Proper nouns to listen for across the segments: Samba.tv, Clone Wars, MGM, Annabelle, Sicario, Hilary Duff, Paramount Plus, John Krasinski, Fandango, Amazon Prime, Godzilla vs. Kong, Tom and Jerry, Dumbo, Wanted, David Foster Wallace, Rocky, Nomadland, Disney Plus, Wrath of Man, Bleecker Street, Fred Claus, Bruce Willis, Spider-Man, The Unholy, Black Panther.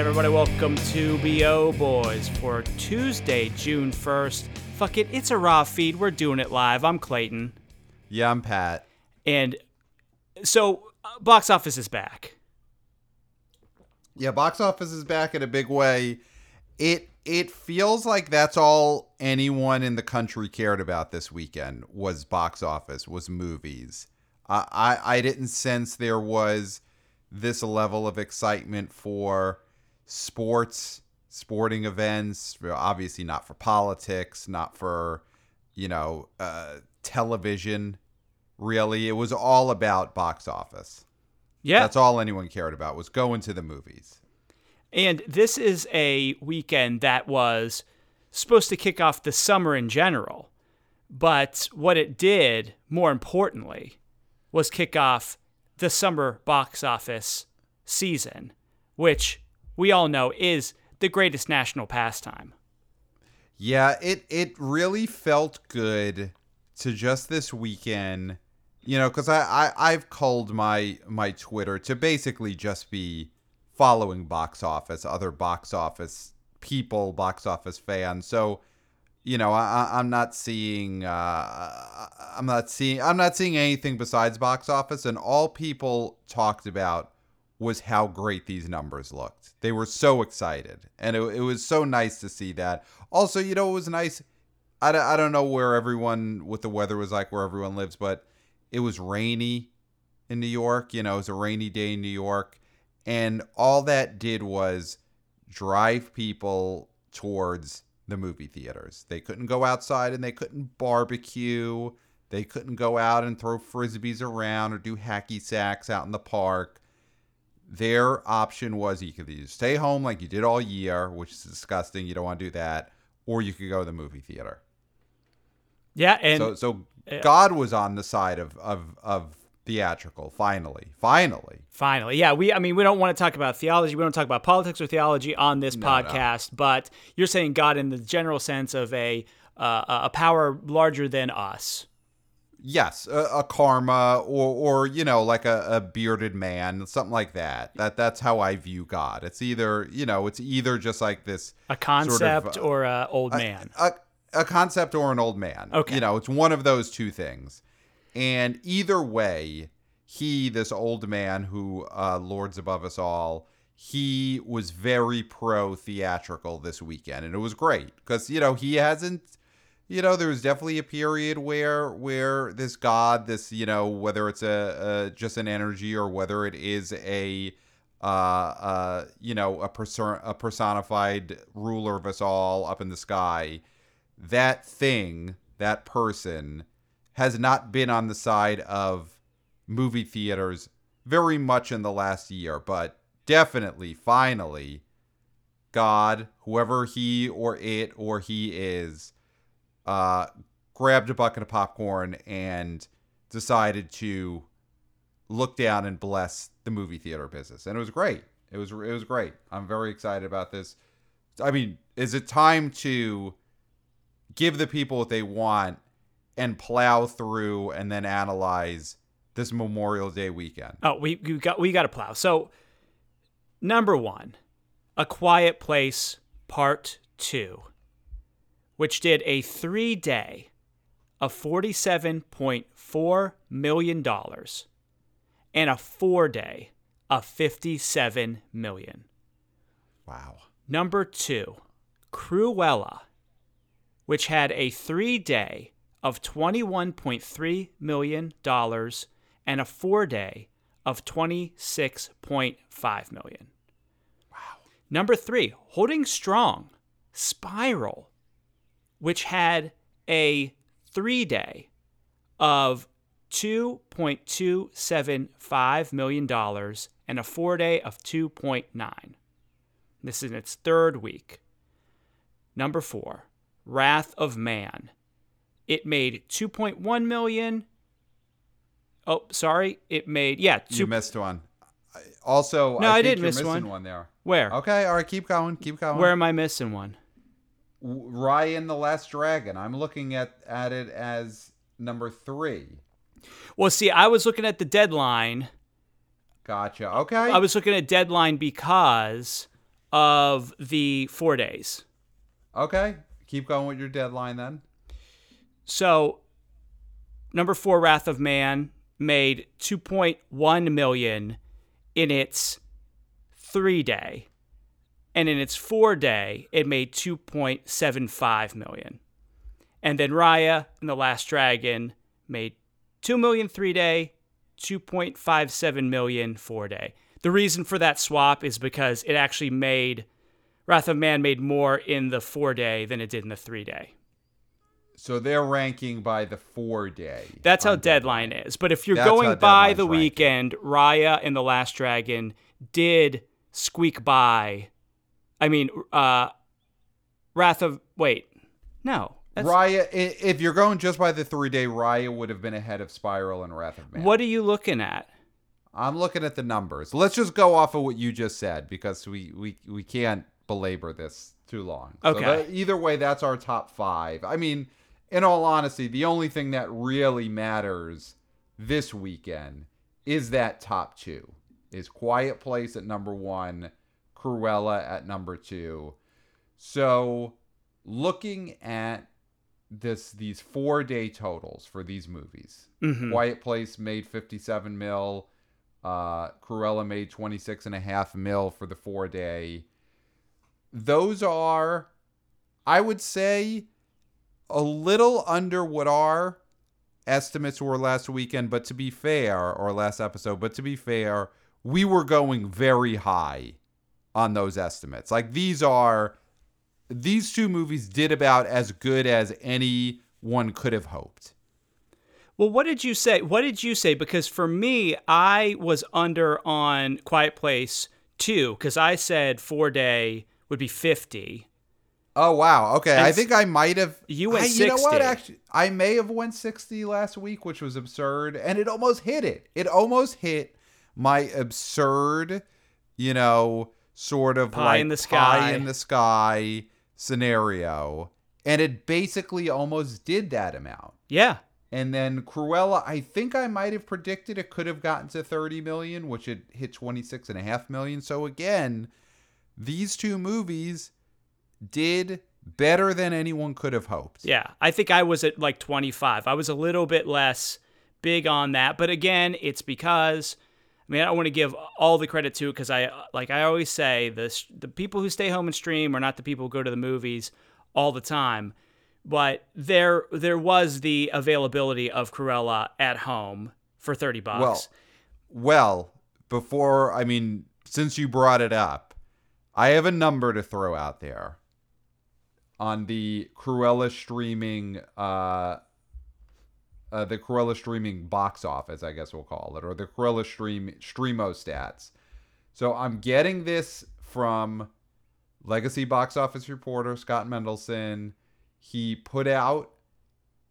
everybody? Welcome to B.O. Boys for Tuesday, June 1st. Fuck it, it's a raw feed. We're doing it live. I'm Clayton. Yeah, I'm Pat. And so, box office is back. Yeah, box office is back in a big way. It feels like that's all anyone in the country cared about this weekend was box office, was movies. I didn't sense there was this level of excitement for sporting events, obviously not for politics, not for, television, really. It was all about box office. Yeah. That's all anyone cared about was going to the movies. And this is a weekend that was supposed to kick off the summer in general. But what it did, more importantly, was kick off the summer box office season, which we all know is the greatest national pastime. Yeah, it really felt good to just this weekend, because I've culled my Twitter to basically just be following box office, other box office people, box office fans. So, I'm not seeing anything besides box office, and all people talked about was how great these numbers looked. They were so excited, and it was so nice to see that. Also, it was nice. I don't know where everyone with the weather was like where everyone lives, but it was rainy in New York. It was a rainy day in New York, and all that did was drive people towards the movie theaters. They couldn't go outside and they couldn't barbecue. They couldn't go out and throw frisbees around or do hacky sacks out in the park. Their option was you could either stay home like you did all year, which is disgusting. You don't want to do that. Or you could go to the movie theater. Yeah. And so God was on the side of theatrical. Finally. Yeah. We don't want to talk about theology. We don't talk about politics or theology on this podcast, no. But you're saying God in the general sense of a power larger than us. Yes. A karma or, like a bearded man, something like that. That's how I view God. It's either, just like this, a concept sort of, or an old man, a concept or an old man. Okay. It's one of those two things. And either way, he, this old man who lords above us all, he was very pro-theatrical this weekend. And it was great because, he hasn't, there was definitely a period where this God, this, whether it's just an energy or whether it is a personified ruler of us all up in the sky, that thing, that person has not been on the side of movie theaters very much in the last year, but definitely, finally, God, whoever he or it or he is, grabbed a bucket of popcorn and decided to look down and bless the movie theater business. And it was great. It was great. I'm very excited about this. I mean, is it time to give the people what they want and plow through and then analyze this Memorial Day weekend? Oh, we got to plow. So, number one, A Quiet Place Part 2, which did a 3-day of $47.4 million and a 4-day of $57 million. Wow. Number two, Cruella, which had a 3-day of $21.3 million and a 4-day of $26.5 million. Wow. Number three, holding strong, Spiral, which had a 3-day of $2.275 million and a 4-day of 2.9. This is in its third week. Number four, Wrath of Man. It made 2.1 million. Oh, sorry. It made, yeah. You missed one. Also, no, I didn't miss one there. Where? Okay. All right. Keep going. Where am I missing one? Raya and the Last Dragon. I'm looking at it as number three. Well, see, I was looking at the deadline. Gotcha. Okay. I was looking at deadline because of the 4 days. Okay. Keep going with your deadline then. So number 4, Wrath of Man, made $2.1 million in its 3-day. And in its 4-day, it made $2.75 million. And then Raya and the Last Dragon made $2 million 3-day, $2.57 million 4-day. The reason for that swap is because it actually made, Wrath of Man made more in the 4-day than it did in the 3-day. So they're ranking by the 4-day. That's how deadline is. But if you're going by the weekend, Raya and the Last Dragon did squeak by. I mean, Raya, if you're going just by the 3-day, Raya would have been ahead of Spiral and Wrath of Man. What are you looking at? I'm looking at the numbers. Let's just go off of what you just said because we can't belabor this too long. Okay. So either way, that's our top 5. I mean, in all honesty, the only thing that really matters this weekend is that top 2. Is Quiet Place at number 1, Cruella at number 2. So looking at these 4-day totals for these movies, mm-hmm. Quiet Place made 57 mil. Cruella made 26.5 mil for the 4-day. Those are, I would say, a little under what our estimates were last weekend, but to be fair, or last episode, but to be fair, we were going very high on those estimates. Like these two movies did about as good as anyone could have hoped. Well, what did you say? Because for me, I was under on Quiet Place 2 because I said 4-day would be 50. Oh, wow. Okay. And I think I might have. You went 60. You know what? Actually, I may have went 60 last week, which was absurd. And it almost hit it. It almost hit my absurd, sort of pie in the sky scenario. And it basically almost did that amount. Yeah. And then Cruella, I think I might have predicted it could have gotten to 30 million, which it hit 26.5 million. So again, these two movies did better than anyone could have hoped. Yeah, I think I was at like 25. I was a little bit less big on that. But again, it's because, I mean, I don't want to give all the credit to it because I always say, the people who stay home and stream are not the people who go to the movies all the time. But there was the availability of Cruella at home for $30. Well, since you brought it up, I have a number to throw out there on the Cruella streaming box office, I guess we'll call it, or the Cruella streamo stats. So I'm getting this from legacy box office reporter Scott Mendelson. He put out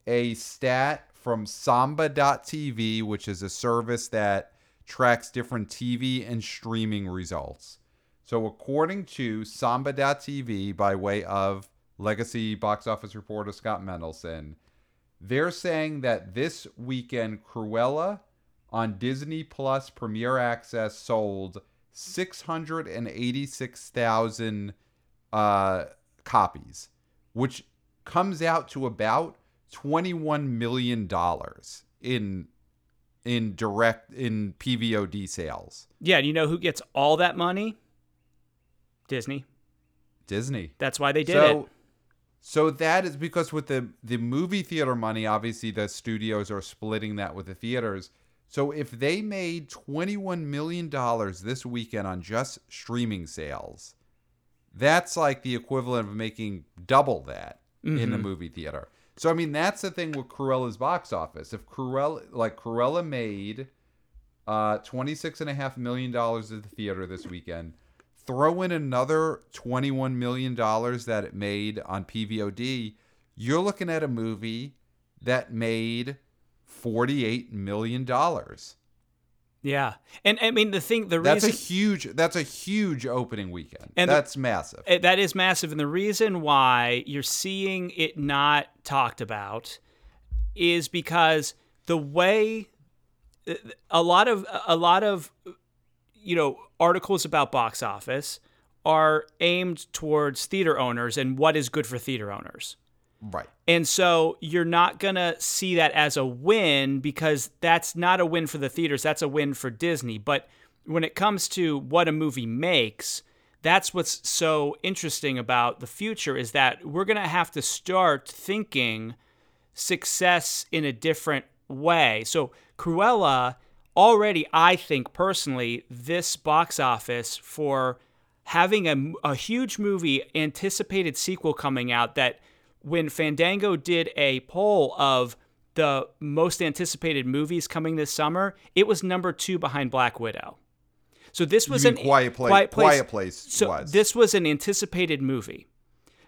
a stat from Samba.tv, which is a service that tracks different TV and streaming results. So according to Samba.tv, by way of legacy box office reporter Scott Mendelson, they're saying that this weekend Cruella on Disney Plus Premier Access sold 686,000 copies, which comes out to about $21 million in PVOD sales. Yeah, you know who gets all that money? Disney. That's why they did it. So that is because with the movie theater money, obviously the studios are splitting that with the theaters. So if they made $21 million this weekend on just streaming sales, that's like the equivalent of making double that in the movie theater. So, I mean, that's the thing with Cruella's box office. If Cruella made $26.5 million at the theater this weekend, throw in another $21 million that it made on PVOD, you're looking at a movie that made $48 million. Yeah. And I mean, that's a huge opening weekend. And that's massive. That is massive. And the reason why you're seeing it not talked about is because the way a lot of articles about box office are aimed towards theater owners and what is good for theater owners. Right. And so you're not going to see that as a win, because that's not a win for the theaters. That's a win for Disney. But when it comes to what a movie makes, that's what's so interesting about the future, is that we're going to have to start thinking success in a different way. So Cruella already, I think personally, this box office for having a huge movie, anticipated sequel coming out, that when Fandango did a poll of the most anticipated movies coming this summer, it was number 2 behind Black Widow. So this was a Quiet Place. So this was an anticipated movie.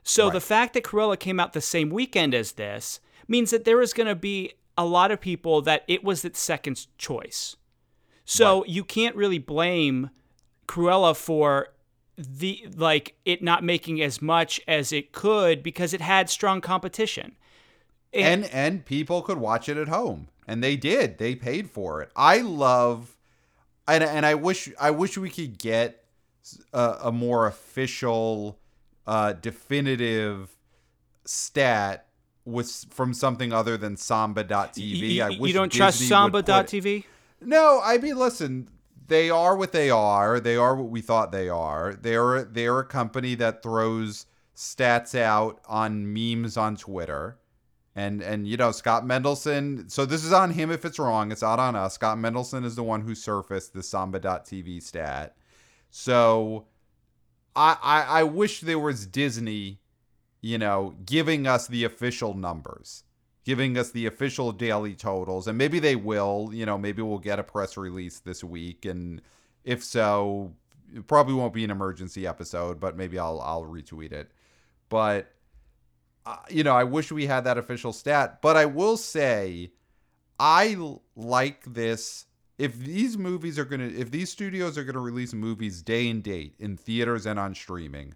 So right. The fact that Cruella came out the same weekend as this means that there is going to be a lot of people that it was its second choice. So right. You can't really blame Cruella for it not making as much as it could, because it had strong competition. And people could watch it at home, and they did. They paid for it. I wish we could get a more official, definitive stat from something other than Samba.tv. You don't trust Samba.tv? No, I mean, listen, they are what they are. They are what we thought they are. They are a company that throws stats out on memes on Twitter. And Scott Mendelson, so this is on him if it's wrong. It's not on us. Scott Mendelson is the one who surfaced the Samba.tv stat. So I wish there was Disney, giving us the official numbers, giving us the official daily totals. And maybe they will. Maybe we'll get a press release this week. And if so, it probably won't be an emergency episode, but maybe I'll retweet it. But I wish we had that official stat, but I will say I like this. If these studios are going to release movies day and date in theaters and on streaming,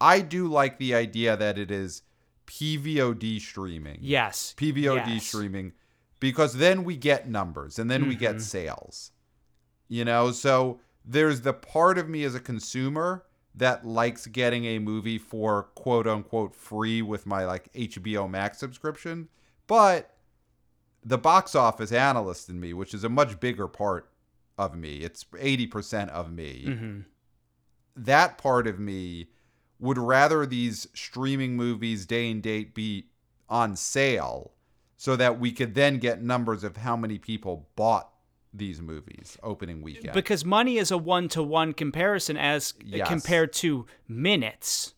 I do like the idea that it is PVOD streaming. Yes. PVOD streaming, because then we get numbers and then we get sales. So there's the part of me as a consumer that likes getting a movie for quote unquote free with my HBO Max subscription. But the box office analyst in me, which is a much bigger part of me, it's 80% of me. Mm-hmm. That part of me would rather these streaming movies day and date be on sale so that we could then get numbers of how many people bought these movies opening weekend, because money is a one-to-one comparison as compared to minutes.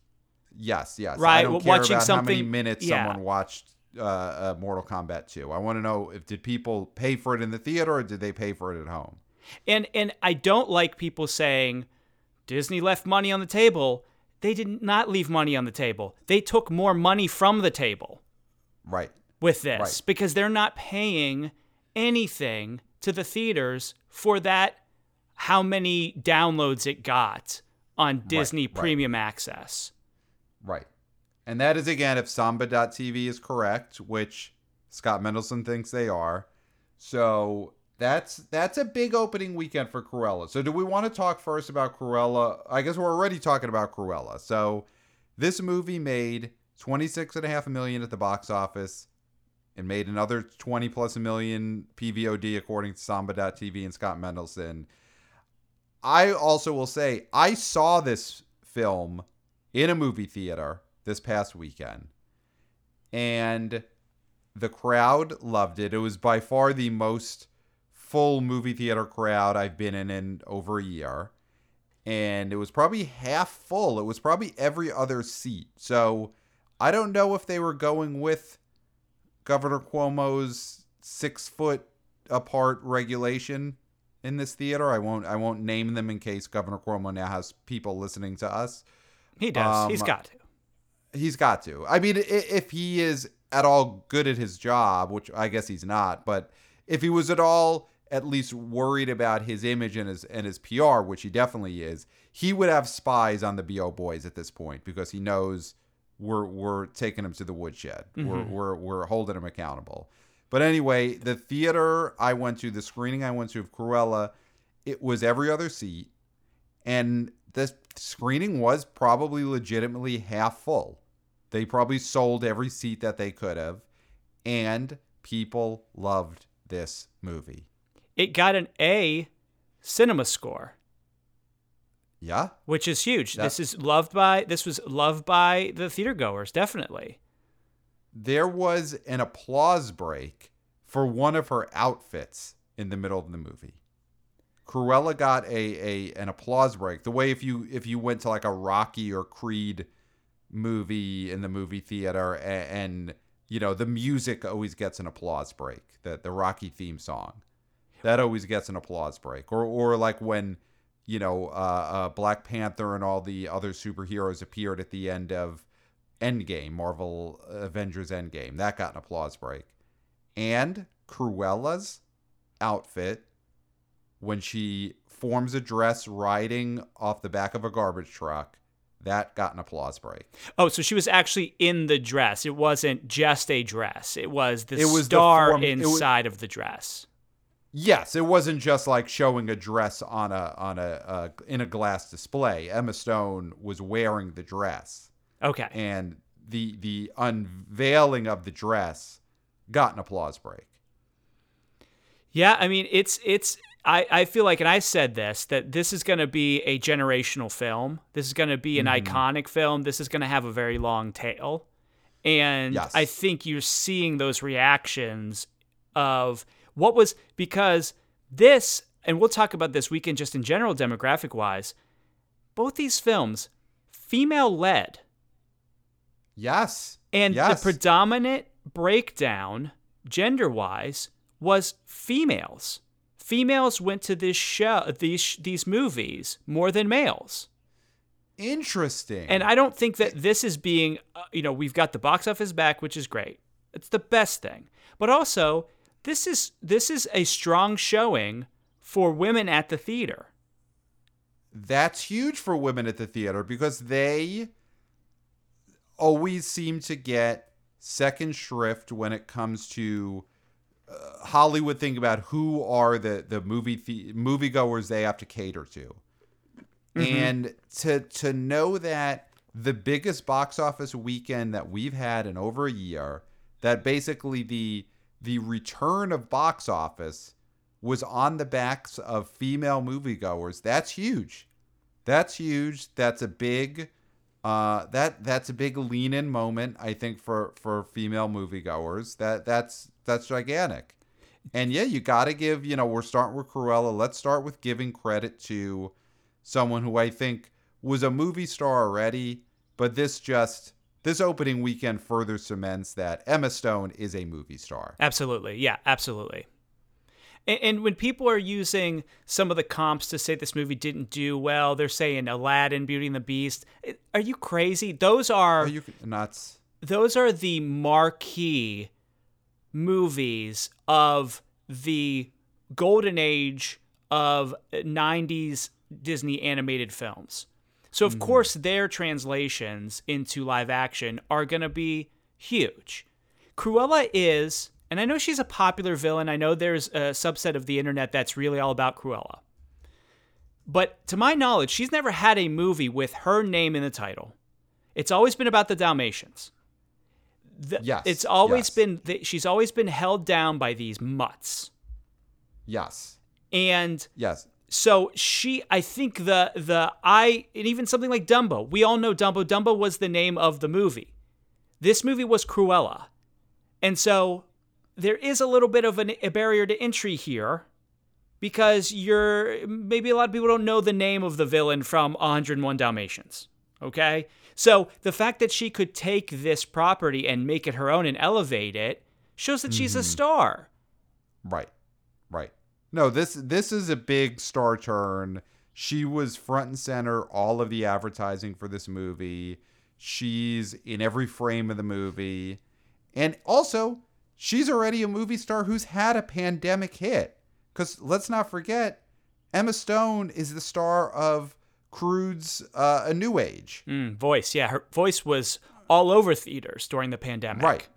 Yes. Right. I don't care watching about something, how many minutes someone watched Mortal Kombat 2. I want to know did people pay for it in the theater or did they pay for it at home? And I don't like people saying Disney left money on the table. They did not leave money on the table. They took more money from the table. Right. With this, because they're not paying anything to the theaters for that, how many downloads it got on Disney Premium Access. Right. And that is, again, if Samba.tv is correct, which Scott Mendelson thinks they are. So that's a big opening weekend for Cruella. So do we want to talk first about Cruella? I guess we're already talking about Cruella. So this movie made $26.5 million at the box office. It made another 20+ million PVOD, according to Samba.tv and Scott Mendelson. I also will say, I saw this film in a movie theater this past weekend, and the crowd loved it. It was by far the most full movie theater crowd I've been in over a year, and it was probably half full. It was probably every other seat. So I don't know if they were going with Governor Cuomo's 6-foot apart regulation in this theater. I won't name them in case Governor Cuomo now has people listening to us. He does. He's got to. He's got to. I mean, if he is at all good at his job, which I guess he's not, but if he was at all at least worried about his image and his PR, which he definitely is, he would have spies on the B.O. Boys at this point, because he knows we're taking him to the woodshed. Mm-hmm. We're holding him accountable. But anyway, the theater I went to, the screening I went to of Cruella, it was every other seat. And the screening was probably legitimately half full. They probably sold every seat that they could have, and people loved this movie. It got an A cinema score. Yeah. Which is huge. This was loved by the theater goers, definitely. There was an applause break for one of her outfits in the middle of the movie. Cruella got an applause break. The way if you went to like a Rocky or Creed movie in the movie theater and you know, the music always gets an applause break. The Rocky theme song. That always gets an applause break. Or like when, you know, Black Panther and all the other superheroes appeared at the end of Endgame, Marvel Avengers Endgame. That got an applause break. And Cruella's outfit, when she forms a dress riding off the back of a garbage truck, that got an applause break. Oh, so she was actually in the dress. It wasn't just a dress. It was the star inside of the dress. Yes, it wasn't just like showing a dress in a glass display. Emma Stone was wearing the dress. Okay. And the unveiling of the dress got an applause break. Yeah, I mean, I feel like, and I said this, that this is going to be a generational film. This is going to be an iconic film. This is going to have a very long tail. And yes. I think you're seeing those reactions of... because this, and we'll talk about this weekend just in general demographic-wise, both these films, female-led. Yes. And the predominant breakdown, gender-wise, was females. Females went to this show, these movies more than males. Interesting. And I don't think that this is being, we've got the box office back, which is great. It's the best thing. But also... This is a strong showing for women at the theater. That's huge for women at the theater because they always seem to get second shrift when it comes to Hollywood thinking about who are the moviegoers they have to cater to. Mm-hmm. And to know that the biggest box office weekend that we've had in over a year, that basically the return of box office was on the backs of female moviegoers. That's huge. That's huge. That's a big that's a big lean-in moment, I think, for female moviegoers. That's gigantic. And yeah, you got to give, we're starting with Cruella. Let's start with giving credit to someone who I think was a movie star already, but this opening weekend further cements that Emma Stone is a movie star. Absolutely. Yeah, absolutely. And when people are using some of the comps to say this movie didn't do well, they're saying Aladdin, Beauty and the Beast. Are you crazy? Those are... Are you nuts? Those are the marquee movies of the golden age of 90s Disney animated films. So, of course, their translations into live action are going to be huge. Cruella is, and I know she's a popular villain. I know there's a subset of the internet that's really all about Cruella. But to my knowledge, she's never had a movie with her name in the title. It's always been about the Dalmatians. She's always been held down by these mutts. Yes. And... Yes. So and even something like Dumbo. We all know Dumbo. Dumbo was the name of the movie. This movie was Cruella. And so there is a little bit of a barrier to entry here because maybe a lot of people don't know the name of the villain from 101 Dalmatians. Okay? So the fact that she could take this property and make it her own and elevate it shows that she's a star. Right. Right. No, this is a big star turn. She was front and center all of the advertising for this movie. She's in every frame of the movie. And also, she's already a movie star who's had a pandemic hit. Because let's not forget, Emma Stone is the star of Croods: A New Age. Voice, yeah. Her voice was all over theaters during the pandemic.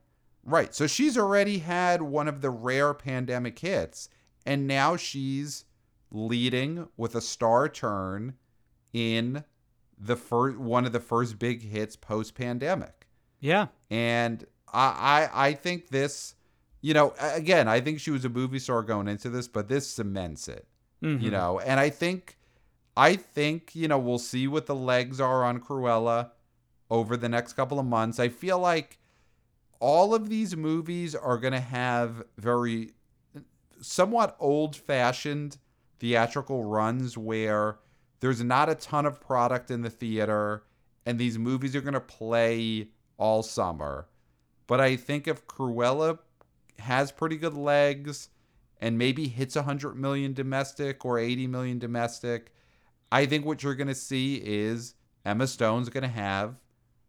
Right. So she's already had one of the rare pandemic hits. And now she's leading with a star turn in the first one of the first big hits post-pandemic. Yeah. And I think this, you know, again, I think she was a movie star going into this, but this cements it, mm-hmm. you know. And I think, you know, we'll see what the legs are on Cruella over the next couple of months. I feel like all of these movies are going to have very somewhat old-fashioned theatrical runs where there's not a ton of product in the theater, and these movies are going to play all summer. But I think if Cruella has pretty good legs and maybe hits 100 million domestic or 80 million domestic, I think what you're going to see is Emma Stone's going to have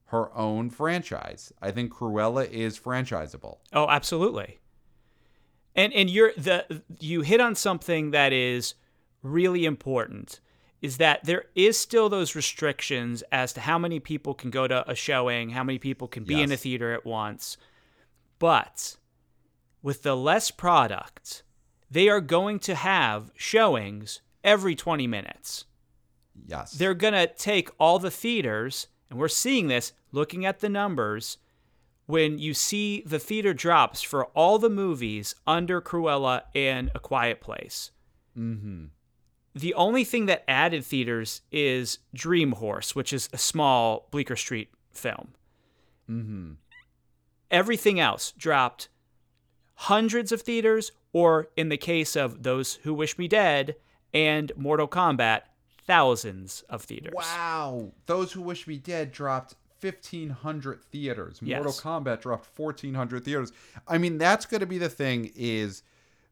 her own franchise. I think Cruella is franchisable. Oh, absolutely. And you hit on something that is really important, is that there is still those restrictions as to how many people can go to a showing, how many people can be yes. in a theater at once. But with the less product, they are going to have showings every 20 minutes. Yes. They're going to take all the theaters, and we're seeing this, looking at the numbers, when you see the theater drops for all the movies under Cruella and A Quiet Place. Mm-hmm. The only thing that added theaters is Dream Horse, which is a small Bleecker Street film. Mm-hmm. Everything else dropped hundreds of theaters, or in the case of Those Who Wish Me Dead and Mortal Kombat, thousands of theaters. Wow. Those Who Wish Me Dead dropped 1,500 theaters. Yes. Mortal Kombat dropped 1,400 theaters. I mean, that's going to be the thing is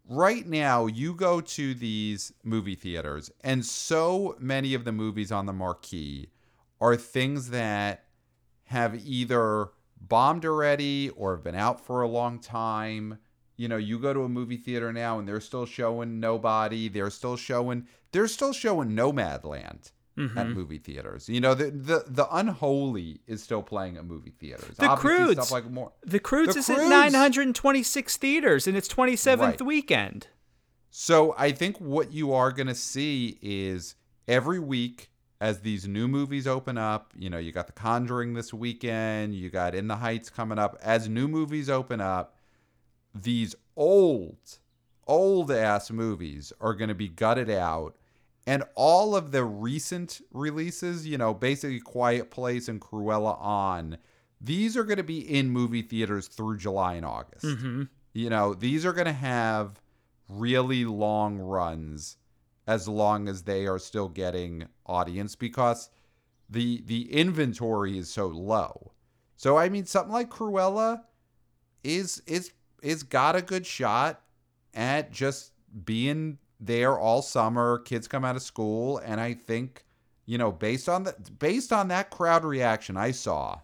right now you go to these movie theaters and so many of the movies on the marquee are things that have either bombed already or have been out for a long time. You know, you go to a movie theater now and they're still showing Nobody. They're still showing Nomadland. Mm-hmm. At movie theaters, you know, the Unholy is still playing at movie theaters. The Croods, stuff like more. The Croods is at 926 theaters in its 27th right. weekend. So I think what you are going to see is every week as these new movies open up, you know, you got The Conjuring this weekend, you got In the Heights coming up. As new movies open up, these old ass movies are going to be gutted out. And all of the recent releases, you know, basically Quiet Place and Cruella on, these are going to be in movie theaters through July and August. Mm-hmm. You know, these are going to have really long runs as long as they are still getting audience because the inventory is so low. So, I mean, something like Cruella is got a good shot at just being there all summer. Kids come out of school, and I think, you know, based on that crowd reaction I saw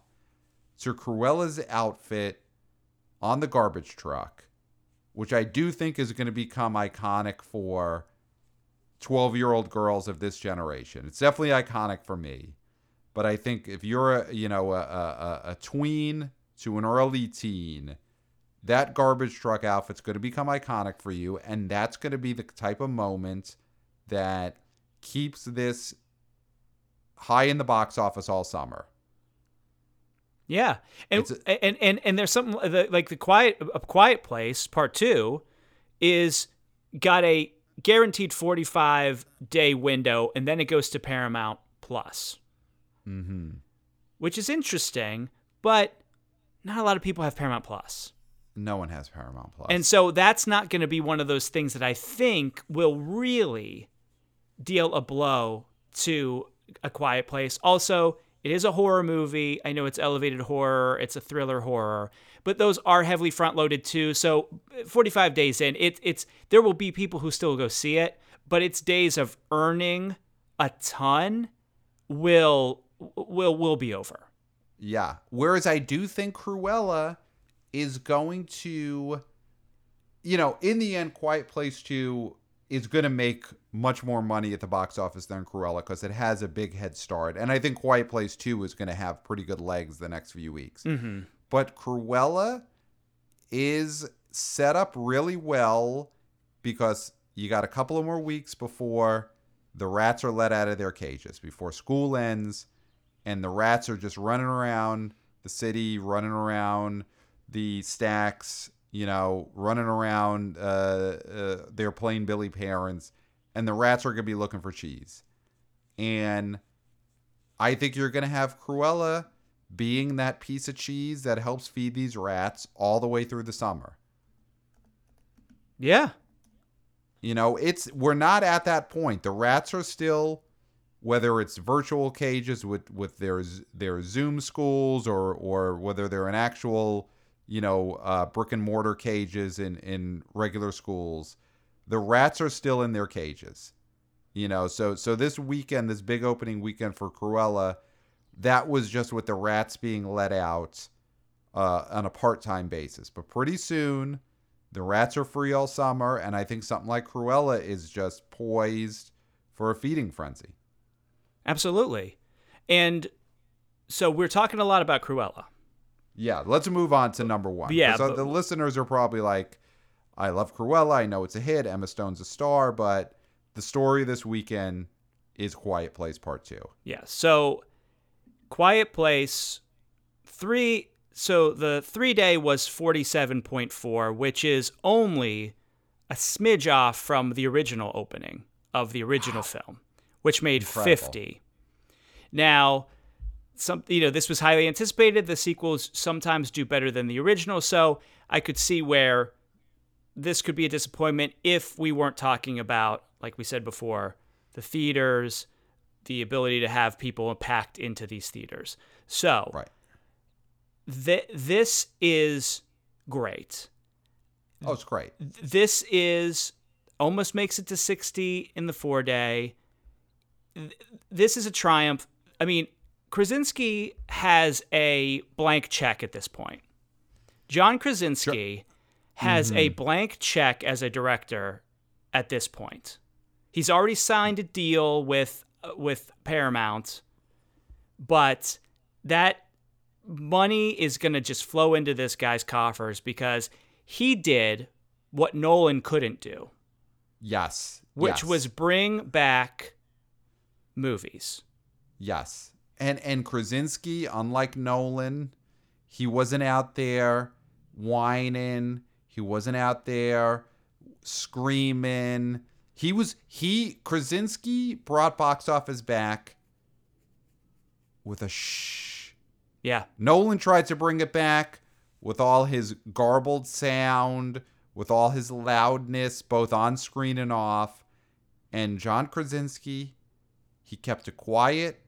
to Cruella's outfit on the garbage truck, which I do think is going to become iconic for 12-year-old girls of this generation. It's definitely iconic for me, but I think if you're a tween to an early teen, that garbage truck outfit's going to become iconic for you, and that's going to be the type of moment that keeps this high in the box office all summer. Yeah, and there's something like A Quiet Place Part Two is got a guaranteed 45-day window, and then it goes to Paramount Plus, mm-hmm. which is interesting, but not a lot of people have Paramount Plus. No one has Paramount Plus. And so that's not going to be one of those things that I think will really deal a blow to A Quiet Place. Also, it is a horror movie. I know it's elevated horror. It's a thriller horror. But those are heavily front-loaded too. So 45 days in, there will be people who still go see it. But its days of earning a ton will be over. Yeah. Whereas I do think Cruella is going to, you know, in the end, Quiet Place 2 is going to make much more money at the box office than Cruella because it has a big head start. And I think Quiet Place 2 is going to have pretty good legs the next few weeks. Mm-hmm. But Cruella is set up really well because you got a couple of more weeks before the rats are let out of their cages, before school ends, and the rats are just running around the city, running around the stacks, you know, running around. They're playing Billy Parents, and the rats are going to be looking for cheese. And I think you're going to have Cruella being that piece of cheese that helps feed these rats all the way through the summer. Yeah. You know, we're not at that point. The rats are still, whether it's virtual cages with their Zoom schools or whether they're in actual, you know, brick and mortar cages in regular schools, the rats are still in their cages. You know, so this weekend, this big opening weekend for Cruella, that was just with the rats being let out on a part-time basis. But pretty soon, the rats are free all summer, and I think something like Cruella is just poised for a feeding frenzy. Absolutely. And so we're talking a lot about Cruella. Yeah, let's move on to number one. Yeah, so the listeners are probably like, I love Cruella, I know it's a hit, Emma Stone's a star, but the story this weekend is Quiet Place Part Two. Yeah, so Quiet Place 3... So the 3-day was 47.4, which is only a smidge off from the original opening of the original film, which made incredible. 50. Now, this was highly anticipated. The sequels sometimes do better than the original, so I could see where this could be a disappointment if we weren't talking about, like we said before, the theaters, the ability to have people packed into these theaters. So... Right. This is great. Oh, it's great. This is almost makes it to 60 in the 4-day. This is a triumph. I mean, Krasinski has a blank check at this point. John Krasinski has a blank check as a director at this point. He's already signed a deal with Paramount, but that money is going to just flow into this guy's coffers because he did what Nolan couldn't do. Yes. Which was bring back movies. Yes. And Krasinski, unlike Nolan, he wasn't out there whining. He wasn't out there screaming. Krasinski brought box office back with a shh. Yeah. Nolan tried to bring it back with all his garbled sound, with all his loudness, both on screen and off. And John Krasinski, he kept it quiet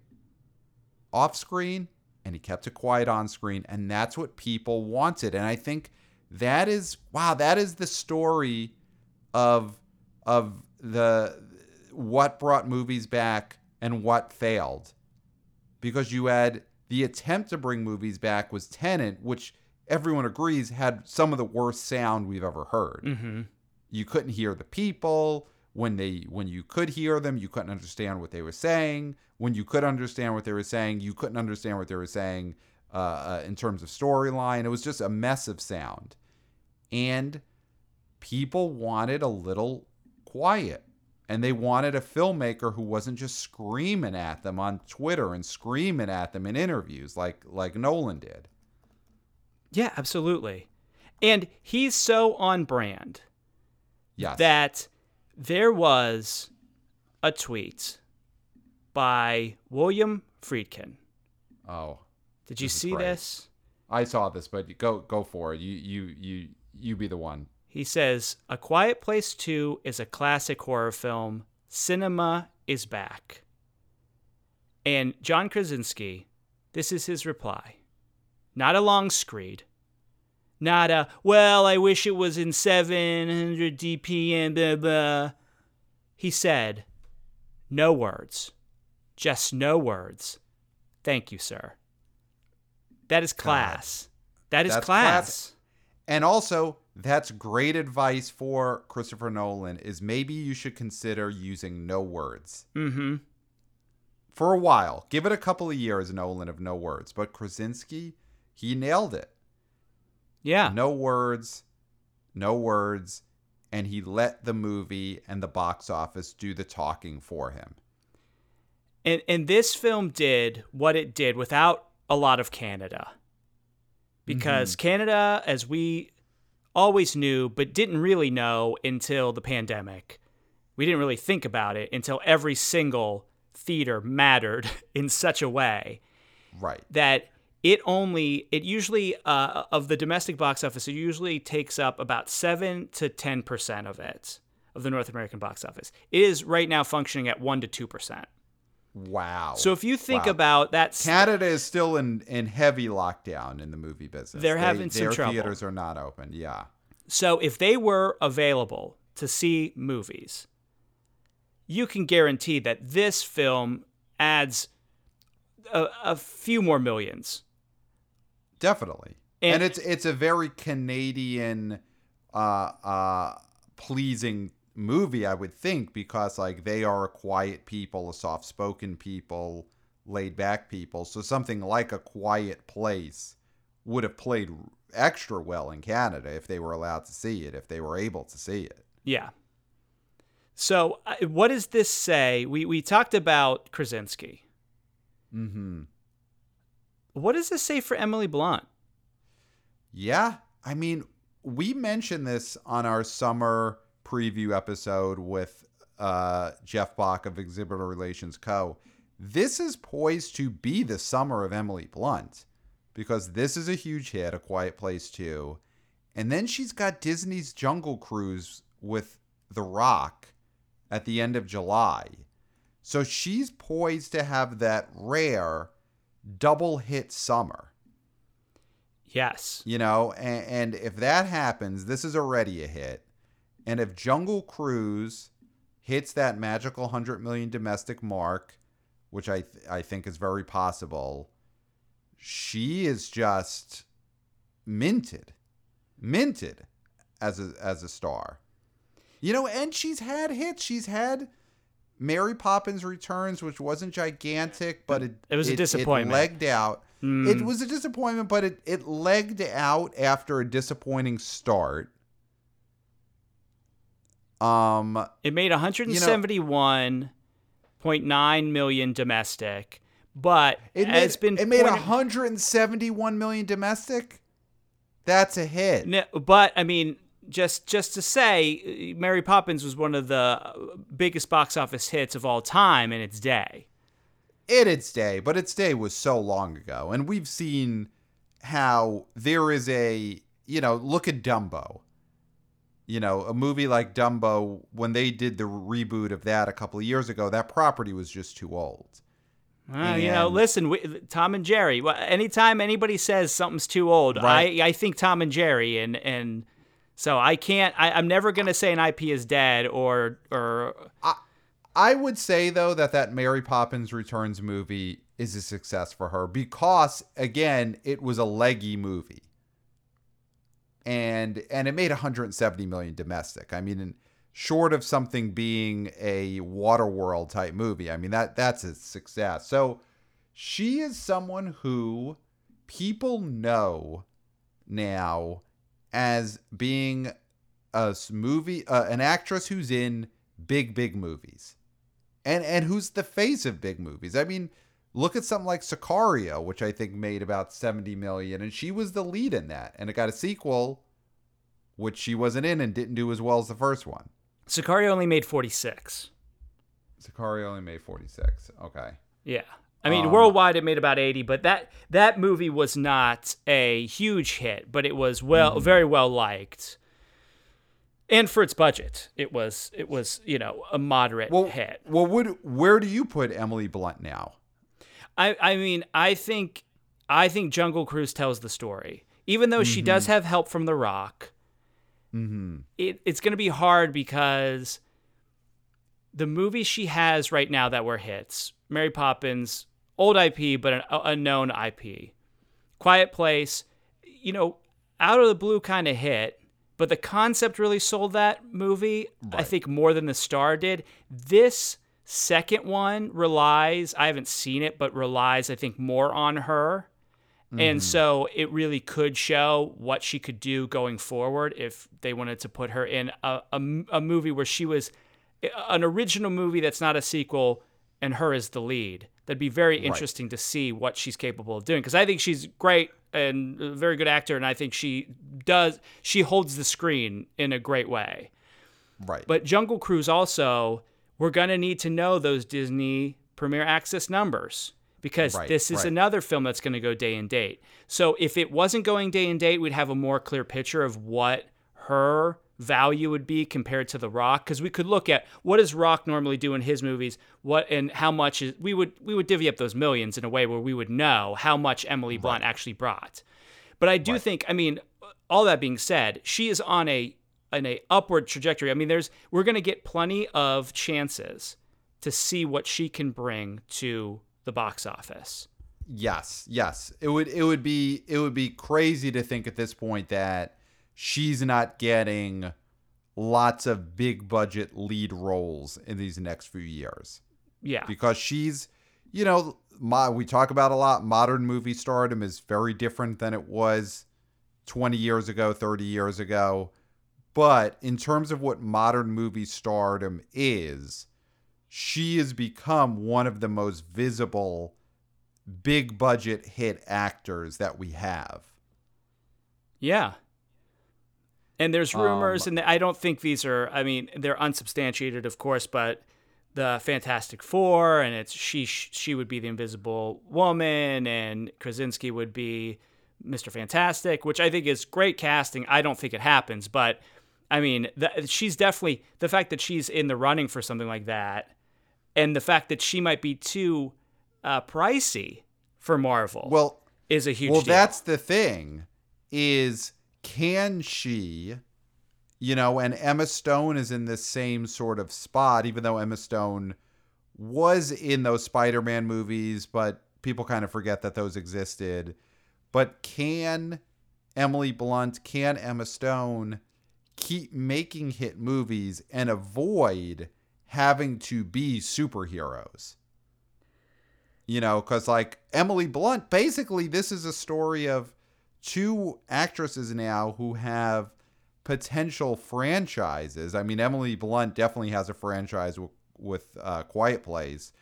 off screen and he kept it quiet on screen. And that's what people wanted. And I think that is the story of what brought movies back and what failed. Because you had... The attempt to bring movies back was Tenet, which everyone agrees had some of the worst sound we've ever heard. Mm-hmm. You couldn't hear the people. When you could hear them, you couldn't understand what they were saying. When you could understand what they were saying, you couldn't understand what they were saying in terms of storyline. It was just a mess of sound. And people wanted a little quiet. And they wanted a filmmaker who wasn't just screaming at them on Twitter and screaming at them in interviews like Nolan did. Yeah, absolutely. And he's so on brand that there was a tweet by William Friedkin. Oh. Did you see this? I saw this, but go for it. You be the one. He says, A Quiet Place 2 is a classic horror film. Cinema is back. And John Krasinski, this is his reply. Not a long screed. Not a, well, I wish it was in 700 DPM, blah, blah. He said, no words. Just no words. Thank you, sir. That is class. God. That's class. And also... That's great advice for Christopher Nolan is maybe you should consider using no words. Mm-hmm. For a while. Give it a couple of years, Nolan, of no words. But Krasinski, he nailed it. Yeah. No words. And he let the movie and the box office do the talking for him. And this film did what it did without a lot of Canada. Because Canada, as we always knew, but didn't really know until the pandemic. We didn't really think about it until every single theater mattered in such a way. Right. That it usually, of the domestic box office, it usually takes up about 7 to 10% of it, of the North American box office. It is right now functioning at 1 to 2%. Wow. So if you think about that... Canada is still in heavy lockdown in the movie business. They're having some trouble. Their theaters are not open, yeah. So if they were available to see movies, you can guarantee that this film adds a few more millions. Definitely. And it's a very Canadian pleasing movie, I would think, because like they are a quiet people, a soft-spoken people, laid-back people. So something like A Quiet Place would have played extra well in Canada if they were allowed to see it, if they were able to see it. Yeah. So what does this say? We talked about Krasinski. Mm-hmm. What does this say for Emily Blunt? Yeah. I mean, we mentioned this on our summer preview episode with Jeff Bach of Exhibitor Relations Co. This is poised to be the summer of Emily Blunt because this is a huge hit, A Quiet Place 2. And then she's got Disney's Jungle Cruise with The Rock at the end of July. So she's poised to have that rare double hit summer. Yes. You know, and if that happens, this is already a hit. And if Jungle Cruise hits that magical 100 million domestic mark, which I think is very possible, she is just minted as a star. You know, and she's had hits. She's had Mary Poppins Returns, which wasn't gigantic, but it was a disappointment. It legged out. It was a disappointment, but it legged out after a disappointing start. It made 171.9 million domestic, but it made 171 million domestic. That's a hit. No, but I mean, just to say, Mary Poppins was one of the biggest box office hits of all time in its day. But its day was so long ago, and we've seen how there is a, you know, look at Dumbo. You know, a movie like Dumbo, when they did the reboot of that a couple of years ago, that property was just too old. You know, listen, Tom and Jerry, anytime anybody says something's too old, right. I think Tom and Jerry, and so I can't, I'm never going to say an IP is dead or. I would say, though, that Mary Poppins Returns movie is a success for her because, again, it was a leggy movie. And it made 170 million domestic. I mean, short of something being a Waterworld type movie, I mean, that's a success. So she is someone who people know now as being a movie, an actress who's in big movies, and who's the face of big movies. I mean, look at something like Sicario, which I think made about 70 million, and she was the lead in that. And it got a sequel, which she wasn't in and didn't do as well as the first one. Sicario only made 46. Okay. Yeah. I mean, worldwide it made about 80, but that movie was not a huge hit, but it was very well liked. And for its budget, it was, you know, a moderate hit. Well, where do you put Emily Blunt now? I mean, I think Jungle Cruise tells the story. Even though she does have help from The Rock, it's going to be hard because the movies she has right now that were hits, Mary Poppins, old IP, but a known IP. Quiet Place, you know, out of the blue kind of hit, but the concept really sold that movie, right. I think, more than the star did. This second one relies, I haven't seen it, but relies, I think, more on her. And so it really could show what she could do going forward if they wanted to put her in a movie where she was an original movie that's not a sequel and her as the lead. That'd be very interesting to see what she's capable of doing, because I think she's great and a very good actor, and I think she holds the screen in a great way. Right. But Jungle Cruise also, we're going to need to know those Disney Premier Access numbers, because this is another film that's going to go day and date. So if it wasn't going day and date, we'd have a more clear picture of what her value would be compared to The Rock, because we could look at what does Rock normally do in his movies, what and how much is, we would divvy up those millions in a way where we would know how much Emily Blunt actually brought. But I do think, I mean, all that being said, she is on an upward trajectory. I mean, we're going to get plenty of chances to see what she can bring to the box office. Yes. It would be crazy to think at this point that she's not getting lots of big budget lead roles in these next few years. Yeah. Because she's, you know, we talk about a lot, modern movie stardom is very different than it was 20 years ago, 30 years ago. But in terms of what modern movie stardom is, she has become one of the most visible big budget hit actors that we have. Yeah. And there's rumors, and I don't think these are, I mean, they're unsubstantiated, of course, but the Fantastic Four, and it's she would be the Invisible Woman, and Krasinski would be Mr. Fantastic, which I think is great casting. I don't think it happens, but, I mean, she's definitely, the fact that she's in the running for something like that, and the fact that she might be too pricey for Marvel is a huge deal. Well, that's the thing, is... can she, you know, and Emma Stone is in this same sort of spot, even though Emma Stone was in those Spider-Man movies, but people kind of forget that those existed. But can Emily Blunt, can Emma Stone keep making hit movies and avoid having to be superheroes? You know, because like Emily Blunt, basically this is a story of two actresses now who have potential franchises. I mean, Emily Blunt definitely has a franchise with Quiet Place,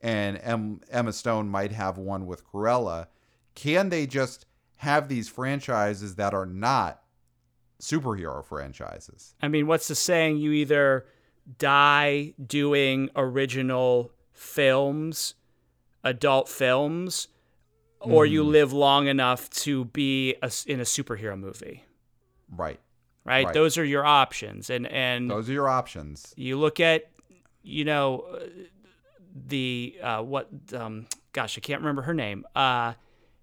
and Emma Stone might have one with Cruella. Can they just have these franchises that are not superhero franchises? I mean, what's the saying? You either die doing original films, adult films, or you live long enough to be in a superhero movie. Right. Those are your options. And those are your options. You look at, you know, the, I can't remember her name,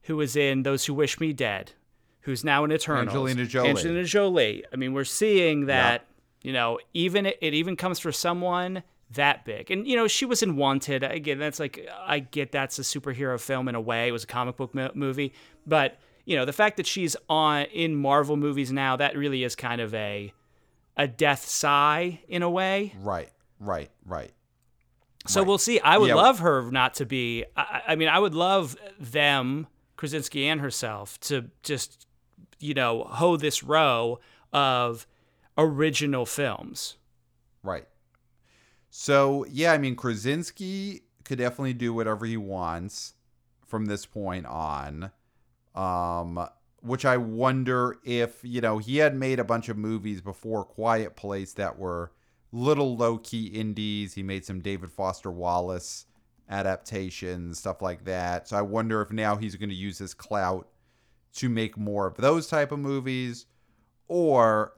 who was in Those Who Wish Me Dead, who's now in Eternals. Angelina Jolie. I mean, we're seeing that, you know, even it even comes for someone that big. And, you know, she was in Wanted. Again, that's like, I get that's a superhero film in a way. It was a comic book movie. But, you know, the fact that she's in Marvel movies now, that really is kind of a death sigh in a way. Right. So we'll see. I would love her not to be, I mean, I would love them, Krasinski and herself, to just, you know, hoe this row of original films. Right. So, yeah, I mean, Krasinski could definitely do whatever he wants from this point on, which I wonder if, you know, he had made a bunch of movies before Quiet Place that were little low-key indies. He made some David Foster Wallace adaptations, stuff like that. So I wonder if now he's going to use his clout to make more of those type of movies, or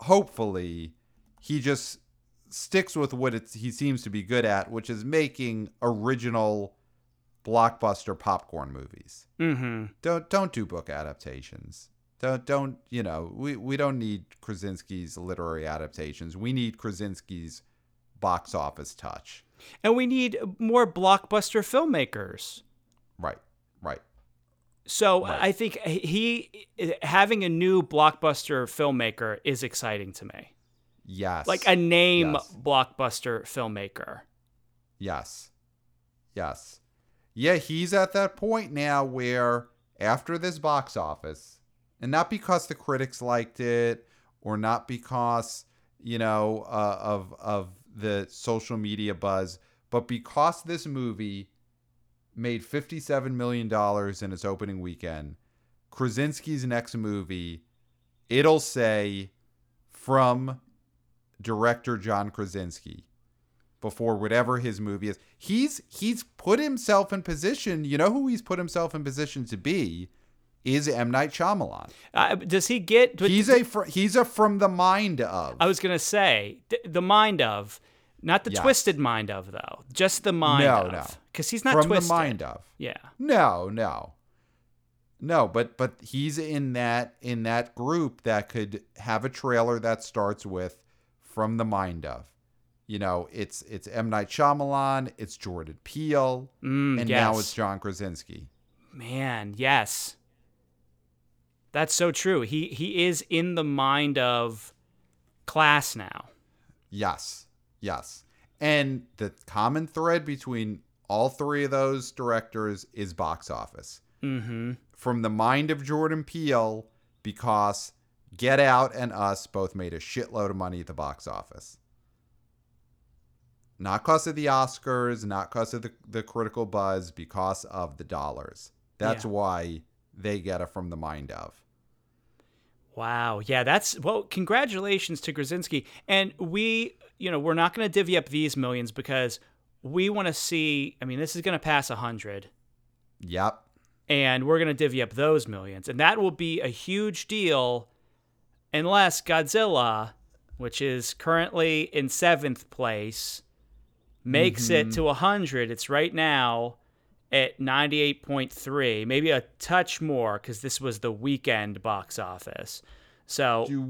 hopefully he just sticks with what he seems to be good at, which is making original blockbuster popcorn movies. Mm-hmm. Don't do book adaptations. Don't you know? We don't need Krasinski's literary adaptations. We need Krasinski's box office touch. And we need more blockbuster filmmakers. Right. So. I think he having a new blockbuster filmmaker is exciting to me. Yes. Like a name blockbuster filmmaker. Yes. Yeah, he's at that point now where after this box office, and not because the critics liked it or not because, you know, of the social media buzz, But because this movie made $57 million in its opening weekend, Krasinski's next movie, it'll say from director John Krasinski before whatever his movie is. He's put himself in position. You know who he's put himself in position to be is M. Night Shyamalan. Does he get... He's a from the mind of. I was going to say, the mind of. Not the twisted mind of, though. Just the mind of. No. Because he's not from twisted. From the mind of. Yeah. No, but he's in that group that could have a trailer that starts with from the mind of. You know, it's M. Night Shyamalan, it's Jordan Peele, and now it's John Krasinski. Man, yes. That's so true. He is in the mind of class now. Yes. And the common thread between all three of those directors is box office. Mm-hmm. From the mind of Jordan Peele, because Get Out and Us both made a shitload of money at the box office. Not because of the Oscars, not because of the critical buzz, because of the dollars. That's why they get it from the mind of. Wow. Yeah, congratulations to Krasinski. And we're not going to divvy up these millions because we want to see, this is going to pass 100. Yep. And we're going to divvy up those millions. And that will be a huge deal unless Godzilla, which is currently in 7th place, makes it to 100. It's right now at 98.3, maybe a touch more because this was the weekend box office. So do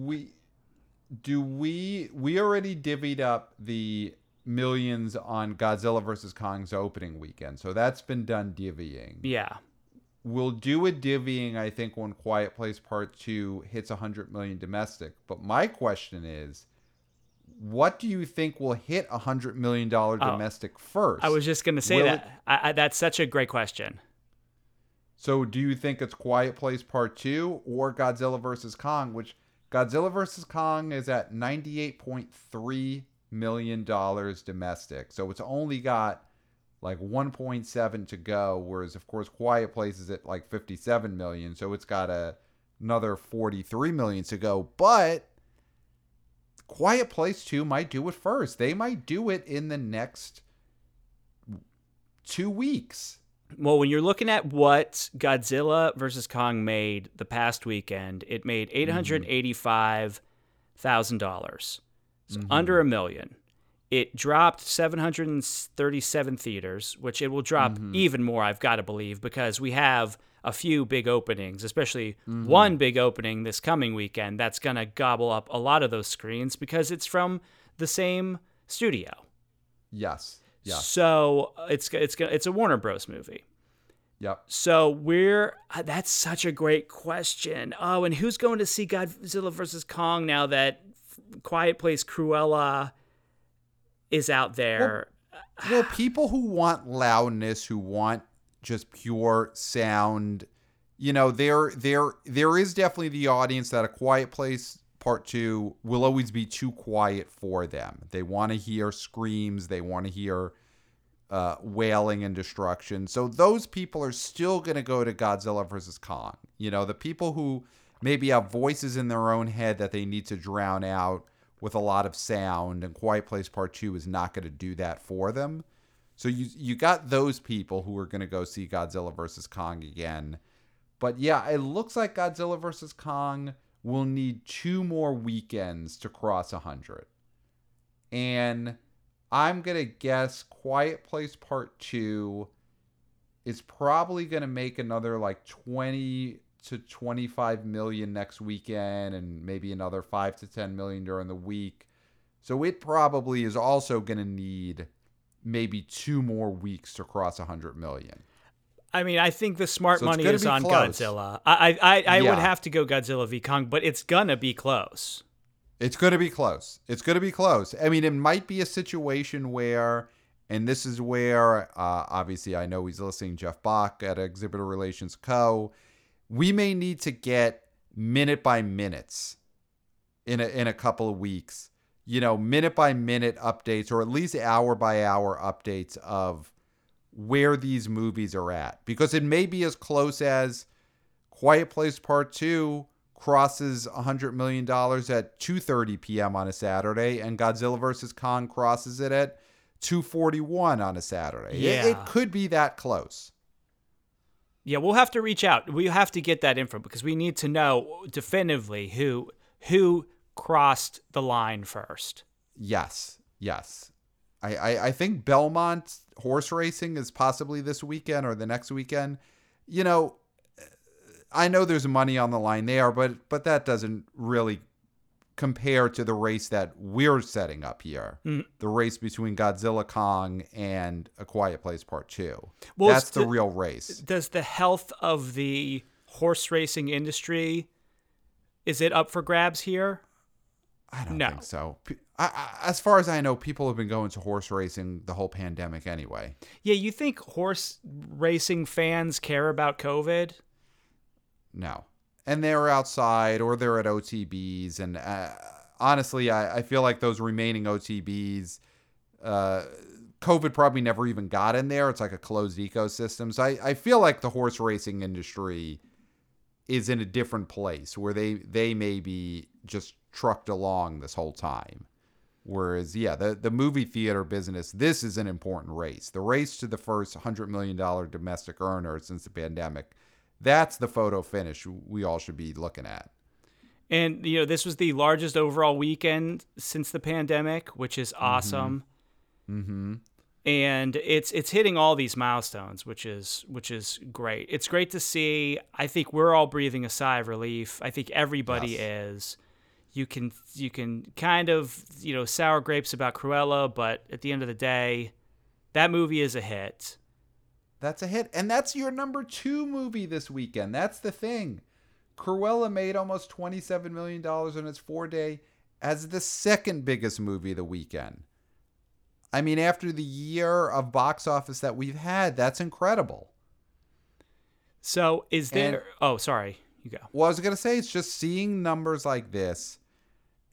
we already divvied up the millions on Godzilla vs. Kong's opening weekend. So that's been done divvying. Yeah. We'll do a divvying, I think, when Quiet Place Part 2 hits 100 million domestic. But my question is, what do you think will hit $100 million domestic first? I was just going to say that's such a great question. So do you think it's Quiet Place Part 2 or Godzilla vs. Kong, which Godzilla vs. Kong is at $98.3 million domestic. So it's only got like 1.7 to go, whereas, of course, Quiet Place is at like 57 million. So it's got another 43 million to go. But Quiet Place 2 might do it first. They might do it in the next 2 weeks. Well, when you're looking at what Godzilla vs. Kong made the past weekend, it made $885,000. So under $1 million. It dropped 737 theaters, which it will drop even more, I've got to believe, because we have a few big openings, especially one big opening this coming weekend that's going to gobble up a lot of those screens because it's from the same studio. Yes. Yeah. So it's a Warner Bros. Movie. Yep. So that's such a great question. Oh, and who's going to see Godzilla vs. Kong now that Quiet Place Cruella is out there? Well, people who want loudness, who want just pure sound, there is definitely the audience that A Quiet Place Part 2 will always be too quiet for them. They want to hear screams. They want to hear wailing and destruction. So those people are still going to go to Godzilla vs. Kong. The people who maybe have voices in their own head that they need to drown out with a lot of sound, and Quiet Place Part 2 is not going to do that for them. So you got those people who are going to go see Godzilla vs. Kong again. But yeah, it looks like Godzilla vs. Kong will need 2 more weekends to cross 100. And I'm going to guess Quiet Place Part 2 is probably going to make another like 20 to 25 million next weekend and maybe another 5 to 10 million during the week. So it probably is also going to need maybe 2 more weeks to cross 100 million. I think the smart money is on close. Godzilla. I would have to go Godzilla v. Kong, but it's going to be close. It might be a situation where, and this is where, obviously I know he's listening, Jeff Bach at Exhibitor Relations Co., we may need to get minute by minutes in a couple of weeks you know, minute by minute updates, or at least hour by hour updates of where these movies are at, because it may be as close as Quiet Place Part 2 crosses $100 million at 2:30 p.m. on a Saturday, and Godzilla vs. Kong crosses it at 2:41 on a Saturday. Yeah. It could be that close. Yeah, we'll have to reach out. We have to get that info, because we need to know definitively who crossed the line first. Yes, yes. I think Belmont horse racing is possibly this weekend or the next weekend. You know, I know there's money on the line there, but that doesn't really compare to the race that we're setting up here. Mm. The race between Godzilla, Kong, and A Quiet Place Part 2. Well, that's the real race. Does the health of the horse racing industry, is it up for grabs here? I don't think so. As far as I know, people have been going to horse racing the whole pandemic anyway. Yeah, you think horse racing fans care about COVID? No. And they're outside, or they're at OTBs. And honestly, I feel like those remaining OTBs, COVID probably never even got in there. It's like a closed ecosystem. So I feel like the horse racing industry is in a different place, where they may be just trucked along this whole time. Whereas, yeah, the movie theater business, this is an important race. The race to the first $100 million domestic earner since the pandemic, that's the photo finish we all should be looking at. And, you know, this was the largest overall weekend since the pandemic, which is awesome. Mm-hmm. And it's hitting all these milestones, which is great. It's great to see. I think we're all breathing a sigh of relief. I think everybody is. You can kind of, you know, sour grapes about Cruella, but at the end of the day, that movie is a hit. That's a hit. And that's your number 2 movie this weekend. That's the thing. Cruella made almost $27 million in its 4-day as the second biggest movie of the weekend. I mean, after the year of box office that we've had, that's incredible. So is there... oh, sorry. You go. Well, I was going to say, it's just seeing numbers like this.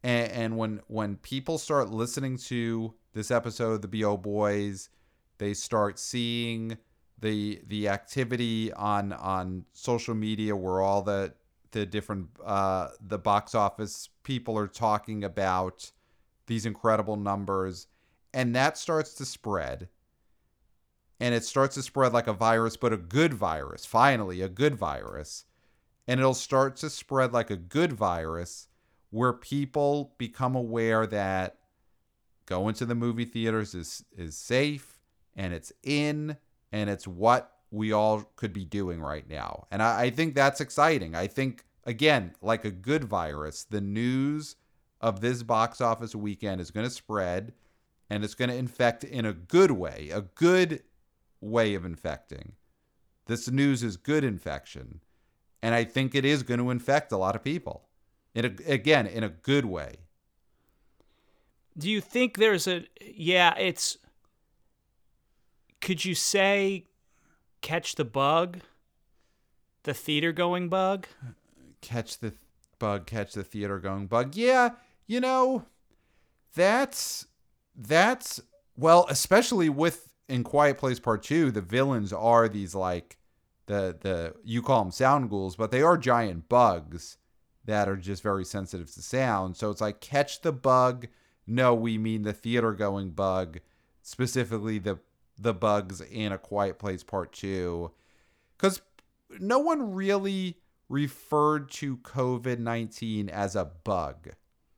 And when people start listening to this episode of the B.O. Boys, they start seeing... The activity on social media, where all the different the box office people are talking about these incredible numbers, and that starts to spread, and it starts to spread like a virus, but a good virus, finally a good virus, and it'll start to spread like a good virus where people become aware that going to the movie theaters is safe, and it's in. And it's what we all could be doing right now. And I think that's exciting. I think, again, like a good virus, the news of this box office weekend is going to spread, and it's going to infect in a good way of infecting. This news is good infection. And I think it is going to infect a lot of people, again, in a good way. Do you think there's could you say catch the bug, the theater-going bug? Catch the bug, catch the theater-going bug. Yeah, you know, that's well, especially with in Quiet Place Part 2, the villains are these, like, the you call them sound ghouls, but they are giant bugs that are just very sensitive to sound. So it's like, catch the bug. No, we mean the theater-going bug, specifically the bugs in A Quiet Place Part 2. Because no one really referred to COVID-19 as a bug,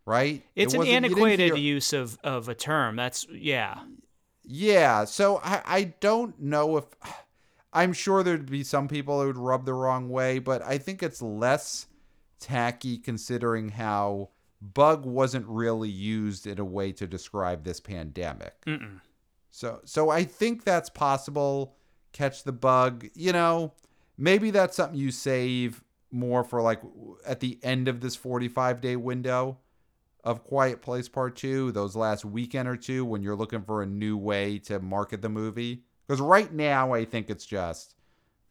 right? It's an antiquated use of a term. That's, yeah. Yeah, so I don't know if... I'm sure there'd be some people who would rub the wrong way, but I think it's less tacky considering how bug wasn't really used in a way to describe this pandemic. Mm-mm. So I think that's possible. Catch the bug. You know, maybe that's something you save more for, like, at the end of this 45-day window of Quiet Place Part 2, those last weekend or two, when you're looking for a new way to market the movie. Because right now, I think it's just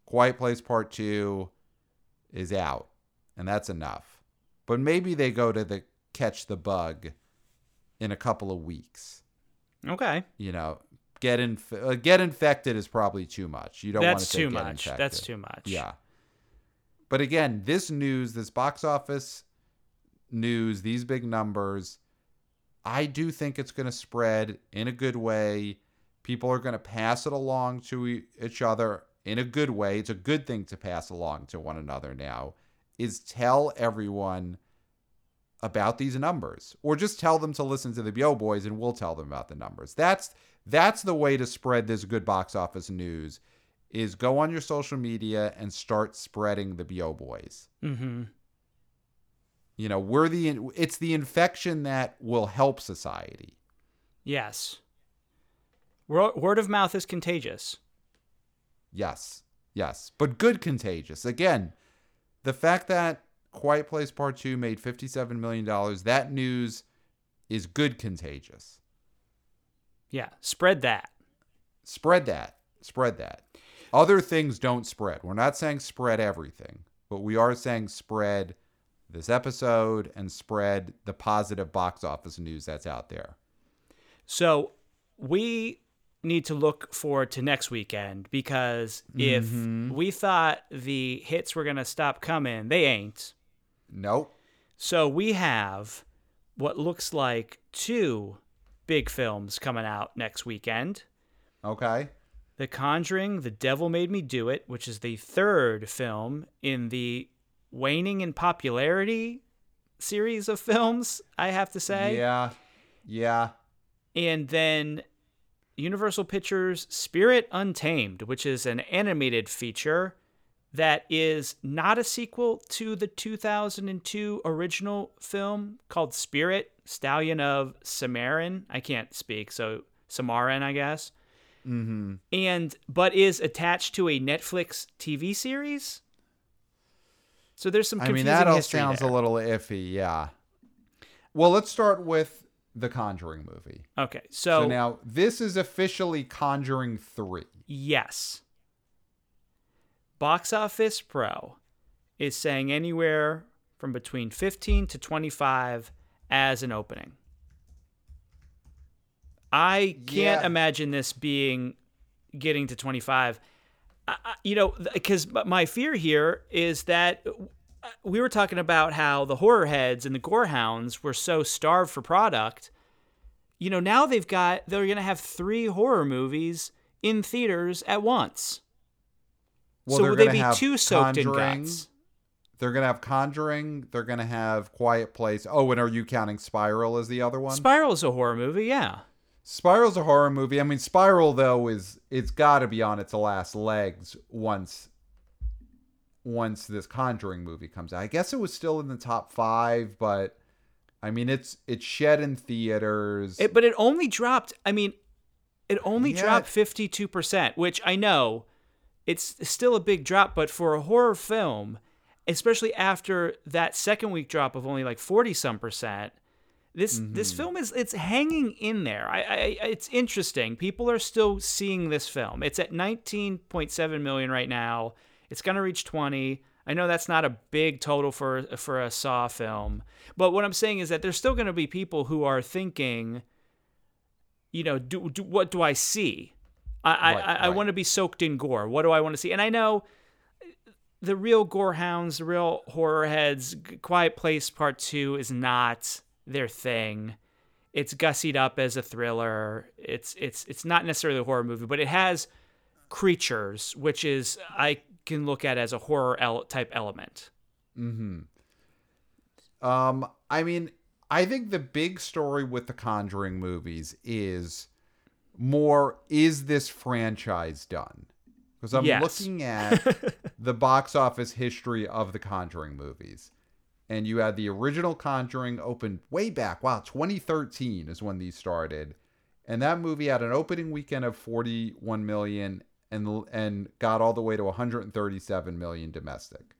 Quiet Place Part 2 is out, and that's enough. But maybe they go to the catch the bug in a couple of weeks. Okay. You know, get infected is probably too much. You don't want to say get infected. That's too much. Yeah. But again, this news, this box office news, these big numbers, I do think it's going to spread in a good way. People are going to pass it along to each other in a good way. It's a good thing to pass along to one another now, is tell everyone about these numbers, or just tell them to listen to the B.O. Boys and we'll tell them about the numbers. That's the way to spread this good box office news, is go on your social media and start spreading the B.O. Boys. Mm-hmm. You know, it's the infection that will help society. Yes. Word of mouth is contagious. Yes. Yes. But good contagious. Again, the fact that Quiet Place Part 2 made $57 million, that news is good contagious. Yeah. Spread that. Spread that. Spread that. Other things don't spread. We're not saying spread everything, but we are saying spread this episode and spread the positive box office news that's out there. So we need to look forward to next weekend, because if we thought the hits were going to stop coming, they ain't. Nope. So we have what looks like two big films coming out next weekend. Okay. The Conjuring: The Devil Made Me Do It, which is the third film in the waning in popularity series of films, I have to say. Yeah. Yeah. And then Universal Pictures' Spirit Untamed, which is an animated feature that is not a sequel to the 2002 original film called Spirit, Stallion of Samaritan. I can't speak, so Samaritan, I guess. Mm-hmm. But is attached to a Netflix TV series. So there's some confusing history. I mean, that all sounds a little iffy, yeah. Well, let's start with the Conjuring movie. Okay, so now this is officially Conjuring 3. Yes. Box Office Pro is saying anywhere from between 15 to 25 as an opening. I can't imagine this getting to 25. You know, because my fear here is that we were talking about how the horror heads and the gore hounds were so starved for product. You know, now they're going to have three horror movies in theaters at once. Well, so will they be too soaked in guts? They're going to have Conjuring. They're going to have Quiet Place. Oh, and are you counting Spiral as the other one? Spiral's a horror movie, yeah. Spiral's a horror movie. I mean, Spiral, though, it's got to be on its last legs once this Conjuring movie comes out. I guess it was still in the top 5, but, I mean, it's shed in theaters. But it only dropped, dropped 52%, which I know it's still a big drop, but for a horror film, especially after that second week drop of only like 40-some percent, This film it's hanging in there. It's interesting. People are still seeing this film. It's at 19.7 million right now. It's going to reach 20. I know that's not a big total for a Saw film, but what I'm saying is that there's still going to be people who are thinking, you know, what do I see? I want to be soaked in gore. What do I want to see? And I know the real gore hounds, the real horror heads, Quiet Place Part 2 is not their thing. It's gussied up as a thriller. It's not necessarily a horror movie, but it has creatures, which is, I can look at as a horror type element. Mm-hmm. I mean, I think the big story with the Conjuring movies is this franchise done? Because I'm looking at the box office history of the Conjuring movies. And you had the original Conjuring opened way back. Wow, 2013 is when these started. And that movie had an opening weekend of 41 million and got all the way to 137 million domestic.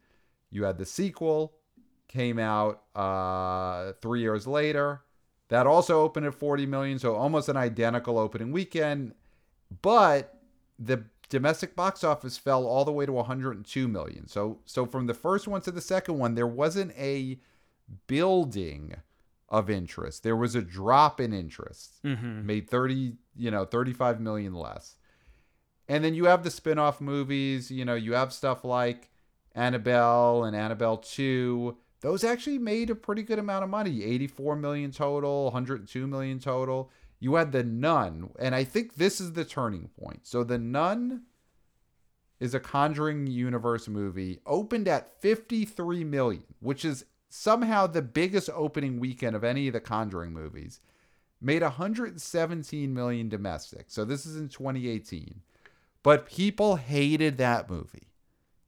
You had the sequel, came out 3 years later. That also opened at 40 million, so almost an identical opening weekend. But the domestic box office fell all the way to 102 million. So from the first one to the second one, there wasn't a building of interest. There was a drop in interest. Mm-hmm. Made 35 million less. And then you have the spin-off movies. You know, you have stuff like Annabelle and Annabelle 2. Those actually made a pretty good amount of money. 84 million total, 102 million total. You had The Nun, and I think this is the turning point. So The Nun is a Conjuring universe movie, opened at 53 million, which is somehow the biggest opening weekend of any of the Conjuring movies. Made 117 million domestic. So this is in 2018. But people hated that movie.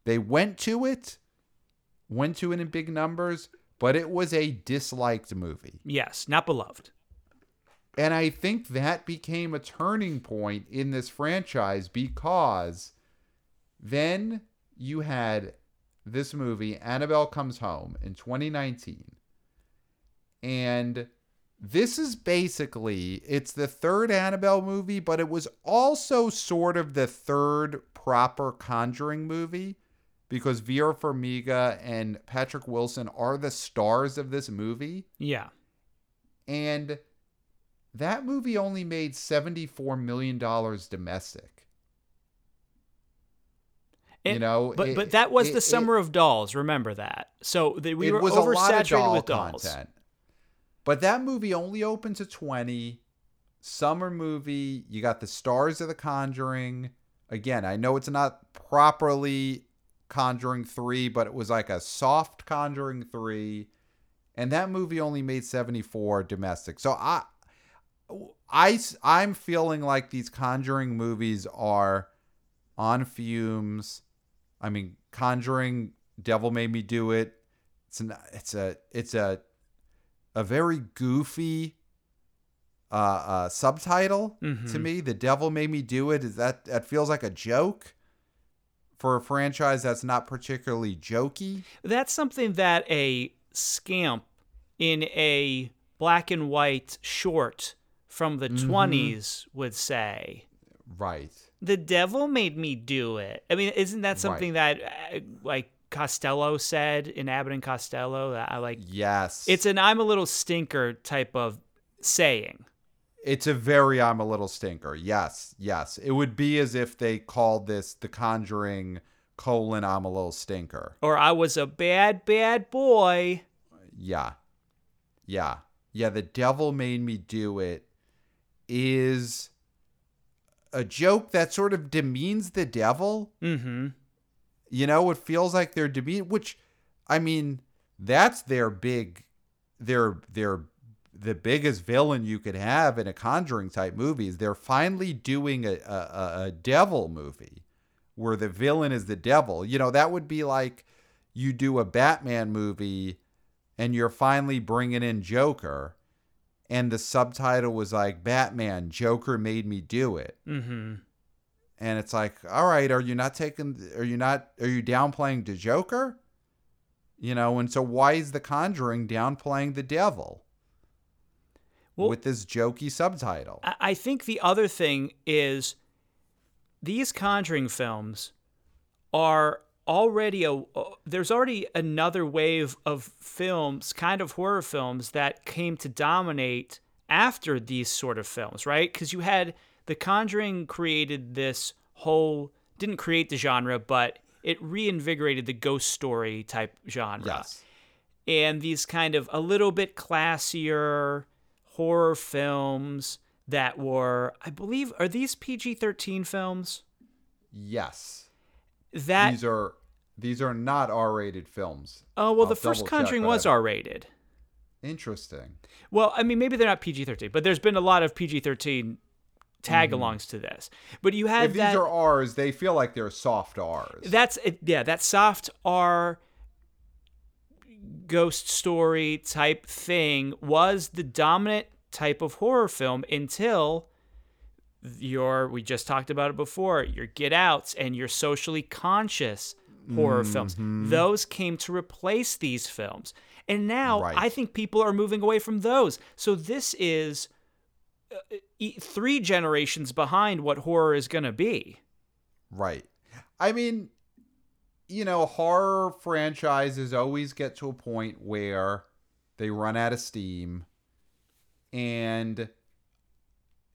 They went to it in big numbers, but it was a disliked movie. Yes, not beloved. And I think that became a turning point in this franchise, because then you had this movie, Annabelle Comes Home, in 2019. And this is basically, it's the third Annabelle movie, but it was also sort of the third proper Conjuring movie, because Vera Farmiga and Patrick Wilson are the stars of this movie. Yeah. And that movie only made $74 million domestic. But that was the summer of dolls. Remember that. So we were oversaturated with dolls. Content. But that movie only opened to 20. Summer movie. You got the stars of The Conjuring. Again, I know it's not properly Conjuring 3, but it was like a soft Conjuring 3. And that movie only made 74 domestic. So I'm feeling like these Conjuring movies are on fumes. I mean, Conjuring, Devil Made Me Do It. It's a very goofy subtitle to me. The Devil Made Me Do It. That feels like a joke for a franchise that's not particularly jokey. That's something that a scamp in a black and white short from the 20s would say. Right. The devil made me do it. I mean, isn't that something that like Costello said in Abbott and Costello that I like? Yes. It's an I'm a little stinker type of saying. It's a very I'm a little stinker. Yes. Yes. It would be as if they called this The Conjuring : I'm a little stinker. Or I was a bad, bad boy. Yeah. Yeah. Yeah. The devil made me do it is a joke that sort of demeans the devil. Mm-hmm. You know, it feels like they're demeaning, which, I mean, that's the biggest villain you could have in a Conjuring type movie is they're finally doing a devil movie where the villain is the devil. You know, that would be like you do a Batman movie and you're finally bringing in Joker. And the subtitle was like, Batman, Joker made me do it. Mm-hmm. And it's like, all right, are you downplaying the Joker? You know, and so why is The Conjuring downplaying the devil with this jokey subtitle? I think the other thing is these Conjuring films are already there's already another wave of films, kind of horror films, that came to dominate after these sort of films, right? Because you had The Conjuring created this whole, didn't create the genre, but it reinvigorated the ghost story type genre. Yes. And these kind of a little bit classier horror films that were, I believe, are these PG-13 films? Yes. These are not R-rated films. Oh, well, the first Conjuring was R-rated. Interesting. Well, I mean, maybe they're not PG-13, but there's been a lot of PG-13 tag-alongs to this. But you had if these are R's, they feel like they're soft R's. That soft R ghost story type thing was the dominant type of horror film until we just talked about it before, your Get Outs and your socially conscious horror films. Those came to replace these films. And now I think people are moving away from those. So this is 3 generations behind what horror is going to be. Right. I mean, you know, horror franchises always get to a point where they run out of steam And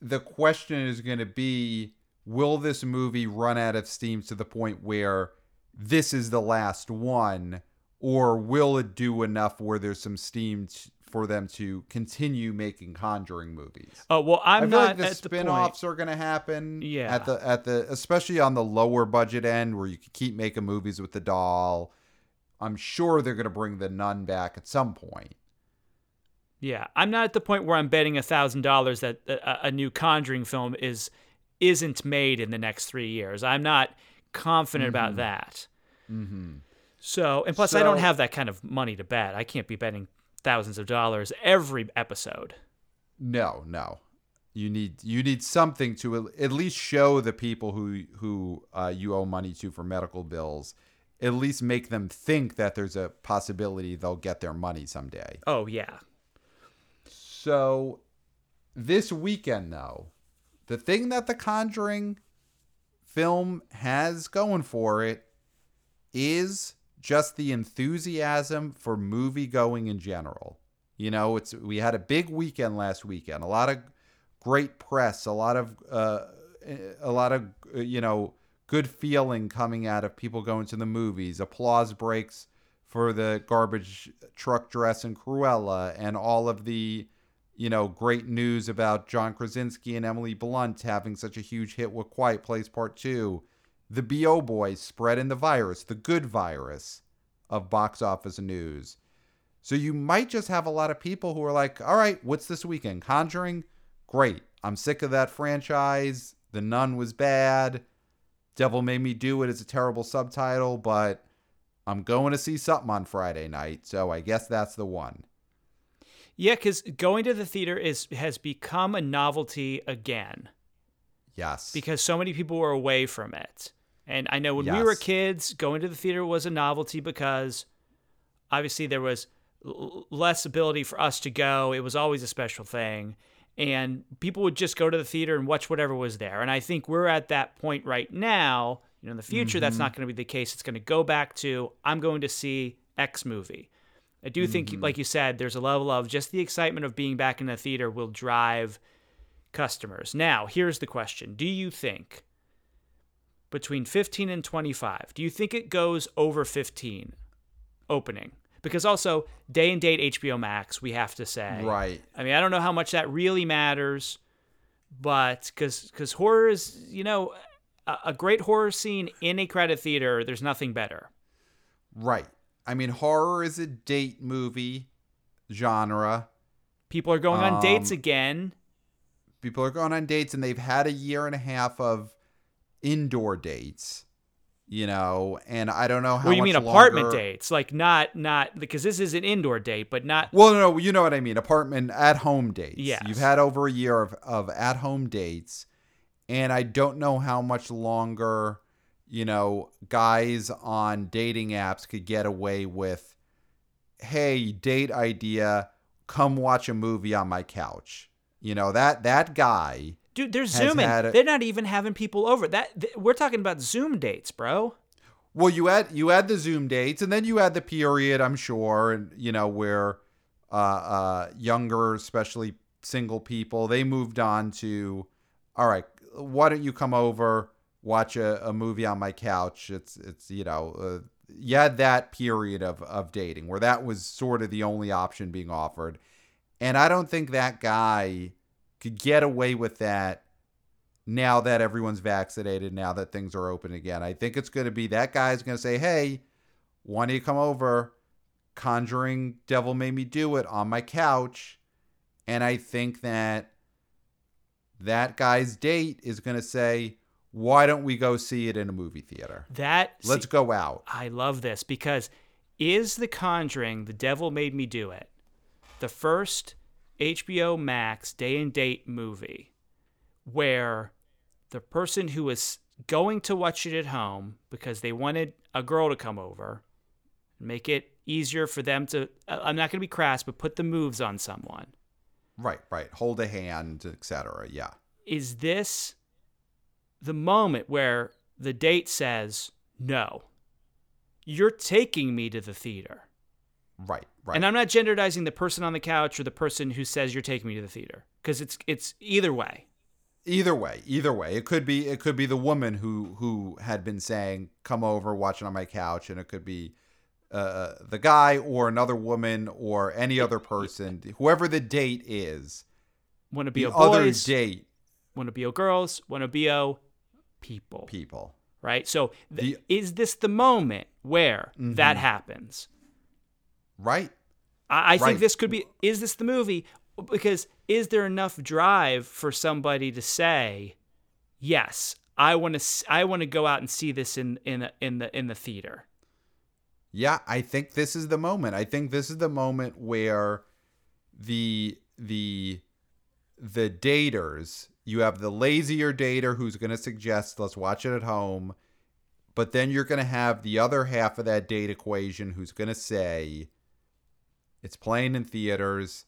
the question is going to be, will this movie run out of steam to the point where this is the last one, or will it do enough where there's some steam for them to continue making Conjuring movies? Well, I'm not at the point. I feel like the spinoffs are going to happen. Yeah. At the especially on the lower budget end where you can keep making movies with the doll. I'm sure they're going to bring the nun back at some point. Yeah, I'm not at the point where I'm betting $1,000 that a new Conjuring film isn't made in the next 3 years. I'm not confident about that. Mm-hmm. So, and plus, I don't have that kind of money to bet. I can't be betting thousands of dollars every episode. No, you need something to at least show the people who you owe money to for medical bills. At least make them think that there's a possibility they'll get their money someday. Oh yeah. So this weekend, though, the thing that The Conjuring film has going for it is just the enthusiasm for movie going in general. You know, we had a big weekend last weekend, a lot of great press, a lot of good feeling coming out of people going to the movies, applause breaks for the garbage truck dress and Cruella, and all of the great news about John Krasinski and Emily Blunt having such a huge hit with Quiet Place Part 2, the B.O. Boys spreading the virus, the good virus of box office news. So you might just have a lot of people who are like, all right, what's this weekend? Conjuring? Great. I'm sick of that franchise. The Nun was bad. Devil Made Me Do It is a terrible subtitle, but I'm going to see something on Friday night, so I guess that's the one. Yeah, because going to the theater has become a novelty again. Yes. Because so many people were away from it. And I know when we were kids, going to the theater was a novelty because obviously there was less ability for us to go. It was always a special thing. And people would just go to the theater and watch whatever was there. And I think we're at that point right now. In the future, that's not going to be the case. It's going to go back to, I'm going to see X movie. I do think, like you said, there's a level of just the excitement of being back in the theater will drive customers. Now, here's the question. Do you think between 15 and 25, do you think it goes over 15 opening? Because also, day and date HBO Max, we have to say. Right. I mean, I don't know how much that really matters, but because horror is, a great horror scene in a crowded theater, there's nothing better. Right. I mean, horror is a date movie genre. People are going on dates again. People are going on dates, and they've had a year and a half of indoor dates, and I don't know how much you mean longer. Apartment dates? Like not because this is an indoor date, but not. Well, no, you know what I mean. Apartment at-home dates. Yes. You've had over a year of at-home dates, and I don't know how much longer guys on dating apps could get away with, hey, date idea, come watch a movie on my couch. That guy. Dude, they're Zooming. They're not even having people over. We're talking about Zoom dates, bro. Well, you add the Zoom dates, and then you add the period, I'm sure, and where younger, especially single people, they moved on to, all right, why don't you come over? Watch a movie on my couch. It's you had that period of dating where that was sort of the only option being offered. And I don't think that guy could get away with that now that everyone's vaccinated, now that things are open again. I think it's going to be that guy's going to say, hey, why don't you come over? Conjuring Devil Made Me Do It on my couch. And I think that guy's date is going to say, why don't we go see it in a movie theater? Let's go out. I love this because is The Conjuring, The Devil Made Me Do It, the first HBO Max day and date movie where the person who was going to watch it at home because they wanted a girl to come over, make it easier for them to, I'm not going to be crass, but put the moves on someone. Right. Hold a hand, etc. Yeah. Is this the moment where the date says, no, you're taking me to the theater. Right. Right. And I'm not genderizing the person on the couch or the person who says you're taking me to the theater, because it's either way. Either way, it could be the woman who had been saying, "Come over, watch it on my couch," and it could be the guy or another woman or any other person, whoever the date is. Want to be a boys? Date. Want to be a girls? Want to be a people? People. Right. So is this the moment where that happens? Right. I think this could be. Is this the movie? Because is there enough drive for somebody to say, yes, I want to go out and see this in the theater? Yeah, I think this is the moment. I think this is the moment where the daters, you have the lazier dater who's going to suggest, let's watch it at home. But then you're going to have the other half of that date equation who's going to say, it's playing in theaters.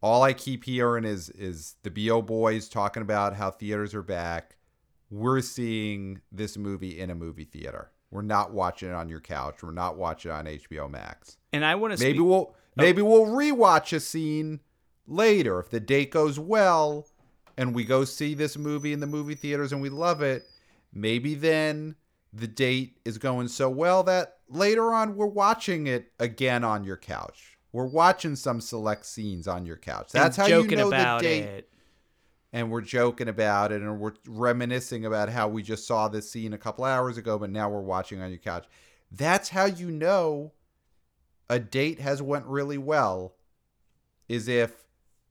All I keep hearing is the B.O. Boys talking about how theaters are back. We're seeing this movie in a movie theater. We're not watching it on your couch. We're not watching it on HBO Max. And I want to maybe we'll rewatch a scene later if the date goes well, and we go see this movie in the movie theaters and we love it. Maybe then the date is going so well that later on we're watching it again on your couch. We're watching some select scenes on your couch. That's how you know the date. And we're joking about it, and we're reminiscing about how we just saw this scene a couple hours ago, but now we're watching on your couch. That's how you know a date has went really well, is if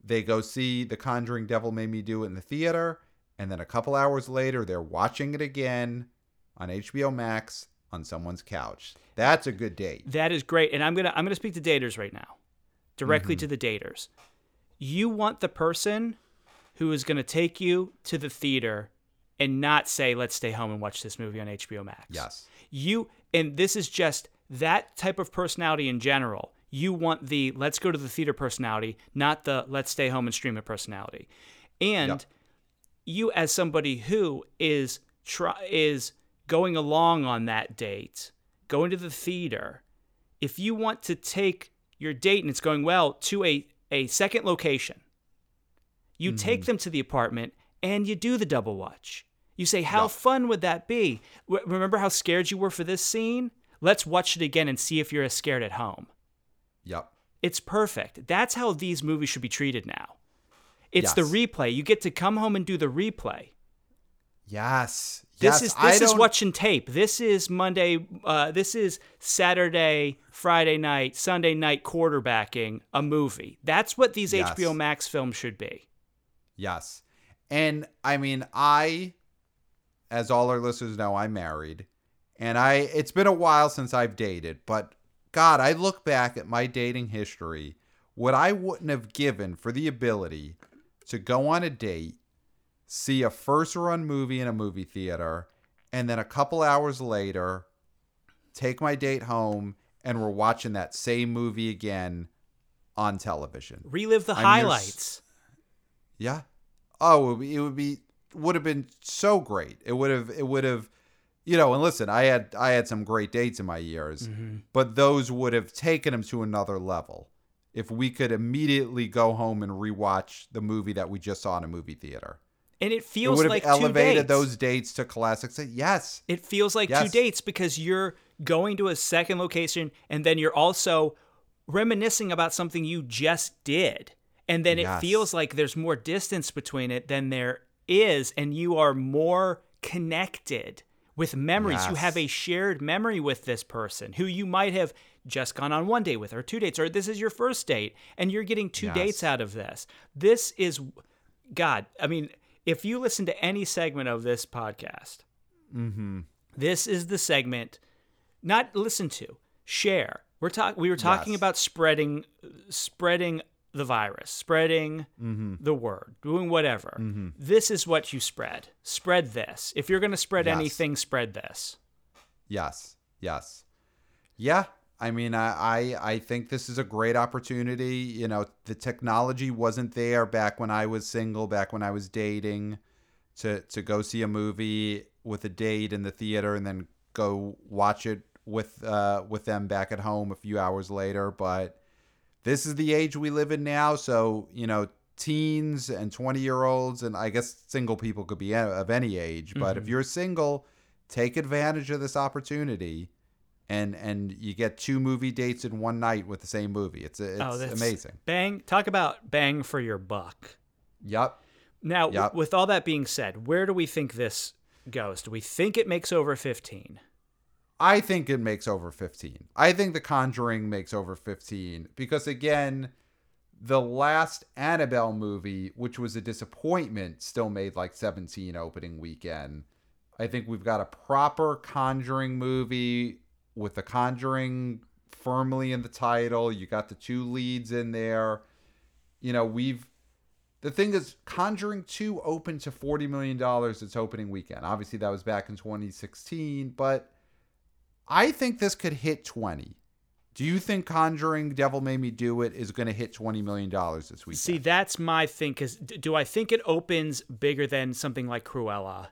they go see The Conjuring: Devil Made Me Do It in the theater, and then a couple hours later they're watching it again on HBO Max on someone's couch. That's a good date. That is great. And I'm gonna speak to daters right now, directly to the daters. You want the person who is going to take you to the theater and not say, let's stay home and watch this movie on HBO Max. Yes. And this is just that type of personality in general. You want the let's go to the theater personality, not the let's stay home and stream it personality. And you, as somebody who is going along on that date, going to the theater, if you want to take your date and it's going well to a second location, you take them to the apartment and you do the double watch. You say, how fun would that be? Remember how scared you were for this scene? Let's watch it again and see if you're as scared at home. Yep. It's perfect. That's how these movies should be treated now. It's the replay. You get to come home and do the replay. Yes. This is watching tape. This is Monday. This is Saturday, Friday night, Sunday night quarterbacking a movie. That's what these HBO Max films should be. Yes. And I mean, as all our listeners know, I'm married, and it's been a while since I've dated, but God, I look back at my dating history, what I wouldn't have given for the ability to go on a date, see a first-run movie in a movie theater, and then a couple hours later, take my date home, and we're watching that same movie again on television. Relive the highlights. Yeah. Oh, it would have been so great. It would have, you know. And listen, I had some great dates in my years, but those would have taken them to another level if we could immediately go home and rewatch the movie that we just saw in a movie theater. And it feels like 2 dates. It would have elevated those dates to classics. Yes. It feels like 2 dates because you're going to a second location and then you're also reminiscing about something you just did. And then it feels like there's more distance between it than there is. And you are more connected with memories. Yes. You have a shared memory with this person who you might have just gone on one date with or 2 dates, or this is your first date and you're getting 2 dates out of this. This is, God, I mean, if you listen to any segment of this podcast, this is the segment, not listen to, share. We were talking about spreading the virus, spreading the word, doing whatever. This is what you spread. Spread this. If you're going to spread anything, spread this. Yes. Yeah. I mean, I think this is a great opportunity. You know, the technology wasn't there back when I was single, back when I was dating, to go see a movie with a date in the theater and then go watch it with them back at home a few hours later. But this is the age we live in now. So, you know, teens and 20-year-olds, and I guess single people could be of any age. But if you're single, take advantage of this opportunity. And you get 2 movie dates in one night with the same movie. It's amazing. Bang. Talk about bang for your buck. Yep. Now, with all that being said, where do we think this goes? Do we think it makes over 15? I think it makes over 15. I think The Conjuring makes over 15 because, again, the last Annabelle movie, which was a disappointment, still made like 17 opening weekend. I think we've got a proper Conjuring movie with The Conjuring firmly in the title. You got the 2 leads in there. You know, the thing is, Conjuring 2 opened to $40 million its opening weekend. Obviously, that was back in 2016, but I think this could hit 20. Do you think Conjuring Devil Made Me Do It is going to hit $20 million this weekend? See, that's my thing. Because do I think it opens bigger than something like Cruella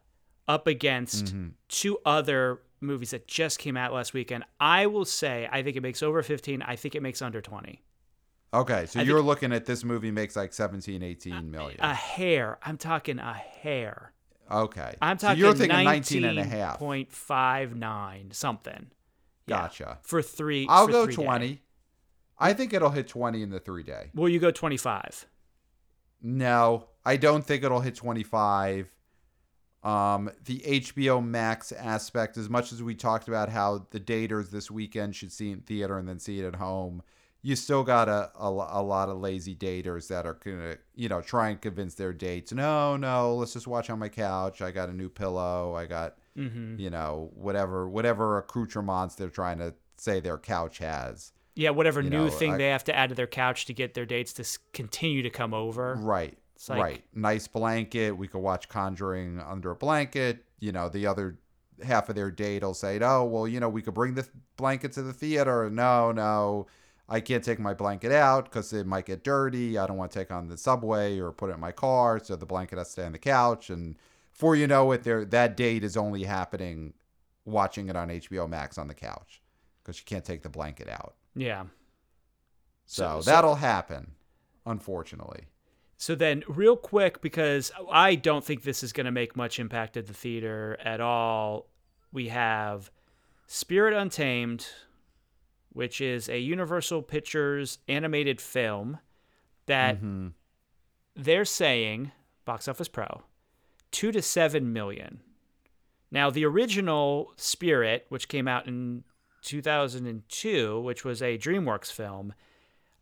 up against 2 other movies that just came out last weekend? I will say I think it makes over 15. I think it makes under 20. Okay, so you're looking at this movie makes like 17, 18 million. A hair. I'm talking a hair. Okay. I'm talking, so you're thinking 19 and a half. 19.59 something. Yeah. Gotcha. For 3 I'll go 20. Day. I think it'll hit 20 in the 3-day. Will you go 25? No, I don't think it'll hit 25. The HBO Max aspect, as much as we talked about how the daters this weekend should see it in theater and then see it at home, you still got a lot of lazy daters that are going to, you know, try and convince their dates, no, let's just watch on my couch. I got a new pillow. I got, you know, whatever accoutrements they're trying to say their couch has. Yeah, whatever new thing they have to add to their couch to get their dates to continue to come over. Right. It's like, right. Nice blanket. We could watch Conjuring under a blanket. You know, the other half of their date will say, oh, well, you know, we could bring the blanket to the theater. No, I can't take my blanket out because it might get dirty. I don't want to take on the subway or put it in my car. So the blanket has to stay on the couch. And before you know it, that date is only happening watching it on HBO Max on the couch because you can't take the blanket out. Yeah. So that'll happen, unfortunately. So then real quick, because I don't think this is going to make much impact at the theater at all, we have Spirit Untamed, which is a Universal Pictures animated film that they're saying, Box Office Pro, 2 to 7 million. Now, the original Spirit, which came out in 2002, which was a DreamWorks film,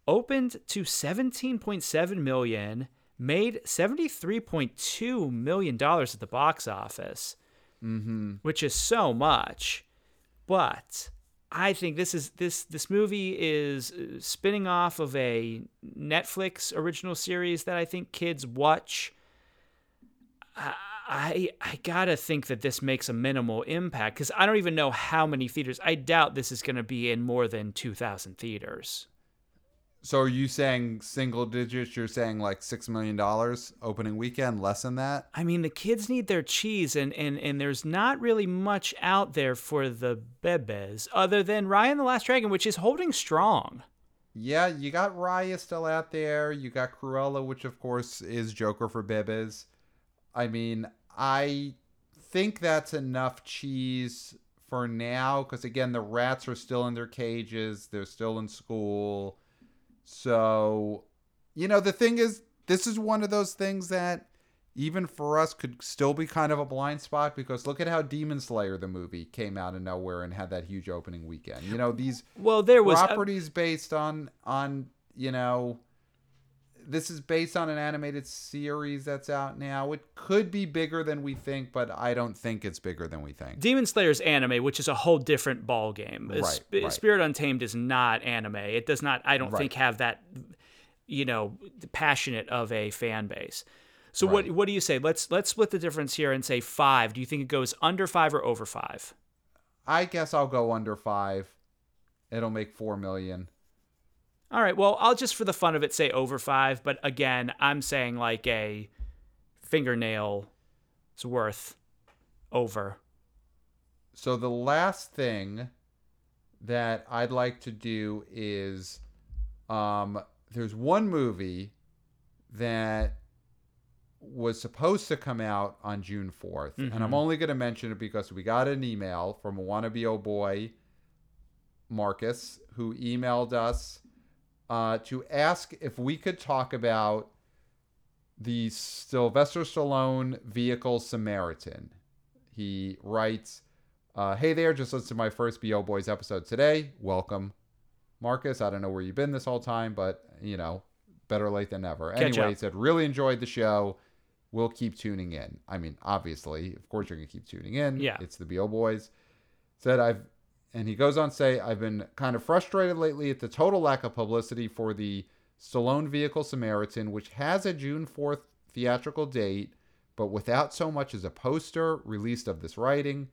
opened to 17.7 million, made $73.2 million at the box office, which is so much. But I think this movie is spinning off of a Netflix original series that I think kids watch. I gotta think that this makes a minimal impact because I don't even know how many theaters. I doubt this is going to be in more than 2,000 theaters. So are you saying single digits? You're saying like $6 million opening weekend, less than that? I mean, the kids need their cheese, and there's not really much out there for the bebes other than Raya and the Last Dragon, which is holding strong. Yeah, you got Raya still out there. You got Cruella, which, of course, is Joker for bebes. I mean, I think that's enough cheese for now because, again, the rats are still in their cages. They're still in school. So, you know, the thing is, this is one of those things that even for us could still be kind of a blind spot because look at how Demon Slayer, the movie, came out of nowhere and had that huge opening weekend. You know, these properties based on, you know, this is based on an animated series that's out now. It could be bigger than we think, but I don't think it's bigger than we think. Demon Slayer's anime, which is a whole different ball game. Right. Spirit Untamed is not anime. It does not, I don't think, have that, you know, passionate of a fan base. So what do you say? Let's split the difference here and say 5. Do you think it goes under 5 or over 5? I guess I'll go under 5. It'll make 4 million. All right, well, I'll just for the fun of it say over 5, but again, I'm saying like a fingernail's worth over. So the last thing that I'd like to do is there's one movie that was supposed to come out on June 4th. Mm-hmm. And I'm only going to mention it because we got an email from a wannabe old boy, Marcus, who emailed us to ask if we could talk about the Sylvester Stallone vehicle Samaritan. He writes, hey there, just listened to my first B.O. Boys episode today. Welcome, Marcus. I don't know where you've been this whole time, but, you know, better late than never. Anyway, he said, really enjoyed the show. We'll keep tuning in. I mean, obviously, of course you're going to keep tuning in. Yeah. It's the B.O. Boys. Said, and he goes on to say, I've been kind of frustrated lately at the total lack of publicity for the Stallone vehicle Samaritan, which has a June 4th theatrical date, but without so much as a poster released of this writing.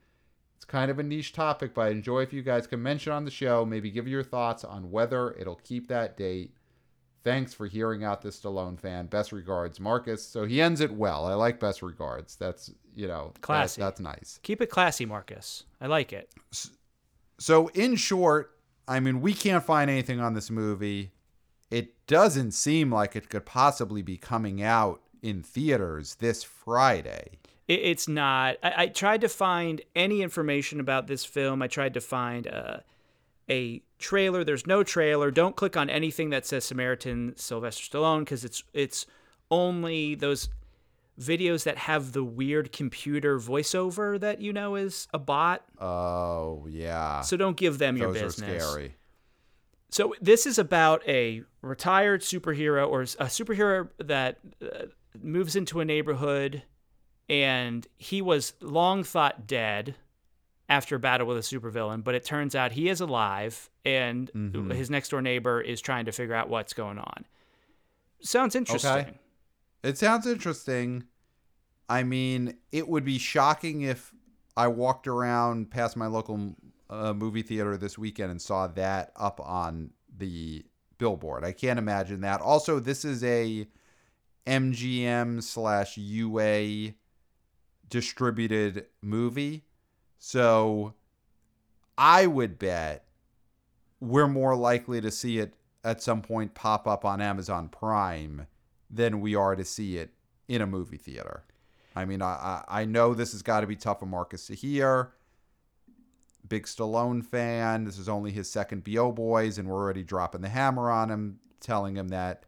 It's kind of a niche topic, but I'd enjoy if you guys can mention on the show, maybe give your thoughts on whether it'll keep that date. Thanks for hearing out this Stallone fan. Best regards, Marcus. So he ends it well. I like best regards. That's, you know, classy. That's nice. Keep it classy, Marcus. I like it. So in short, I mean, we can't find anything on this movie. It doesn't seem like it could possibly be coming out in theaters this Friday. It's not. I tried to find any information about this film. I tried to find a trailer. There's no trailer. Don't click on anything that says Samaritan Sylvester Stallone because it's only those videos that have the weird computer voiceover that you know is a bot. Oh, yeah. So don't give them your business. Those are scary. So this is about a retired superhero or a superhero that moves into a neighborhood, and he was long thought dead after a battle with a supervillain, but it turns out he is alive, and mm-hmm. his next door neighbor is trying to figure out what's going on. Sounds interesting. Okay. It sounds interesting. I mean, it would be shocking if I walked around past my local movie theater this weekend and saw that up on the billboard. I can't imagine that. Also, this is a MGM/UA distributed movie. So I would bet we're more likely to see it at some point pop up on Amazon Prime than we are to see it in a movie theater. I mean, I know this has got to be tough for Marcus to hear. Big Stallone fan. This is only his second B.O. Boys, and we're already dropping the hammer on him, telling him that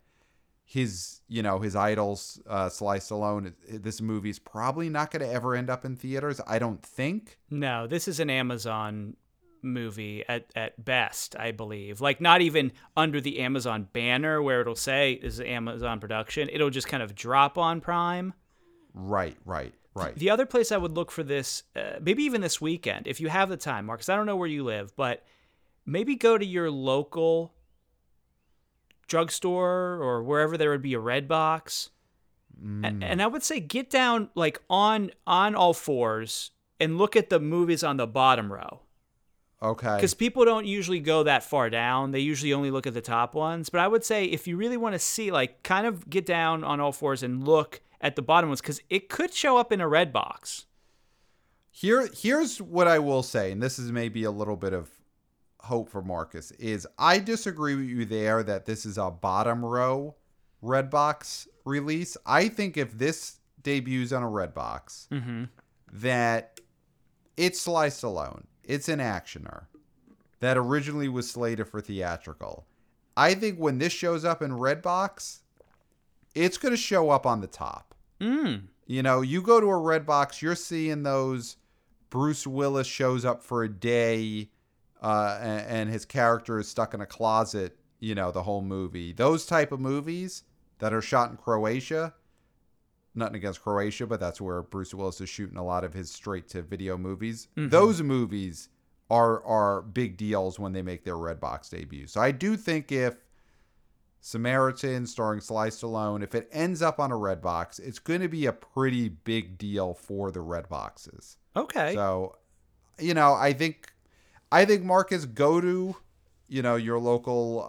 his, you know, his idols, Sly Stallone, this movie's probably not going to ever end up in theaters, I don't think. No, this is an Amazon movie at best, I believe. Like, not even under the Amazon banner where it'll say this is an Amazon production. It'll just kind of drop on Prime. Right. The other place I would look for this, maybe even this weekend, if you have the time, Mark, because I don't know where you live, but maybe go to your local drugstore or wherever there would be a Redbox. Mm. And I would say get down like on all fours and look at the movies on the bottom row. Okay. Because people don't usually go that far down. They usually only look at the top ones. But I would say if you really want to see, like, kind of get down on all fours and look at the bottom ones, because it could show up in a red box. Here's what I will say, and this is maybe a little bit of hope for Marcus, is I disagree with you there that this is a bottom row red box release. I think if this debuts on a red box, mm-hmm. that it's Sly Stallone. It's an actioner that originally was slated for theatrical. I think when this shows up in Redbox, it's going to show up on the top. Mm. You know, you go to a Redbox, you're seeing those Bruce Willis shows up for a day and his character is stuck in a closet, you know, the whole movie. Those type of movies that are shot in Croatia. Nothing against Croatia, but that's where Bruce Willis is shooting a lot of his straight-to-video movies. Mm-hmm. Those movies are big deals when they make their Redbox debut. So I do think if Samaritan, starring Sly Stallone, if it ends up on a Redbox, it's going to be a pretty big deal for the Redboxes. Okay. So, you know, I think Marcus, go to, you know, your local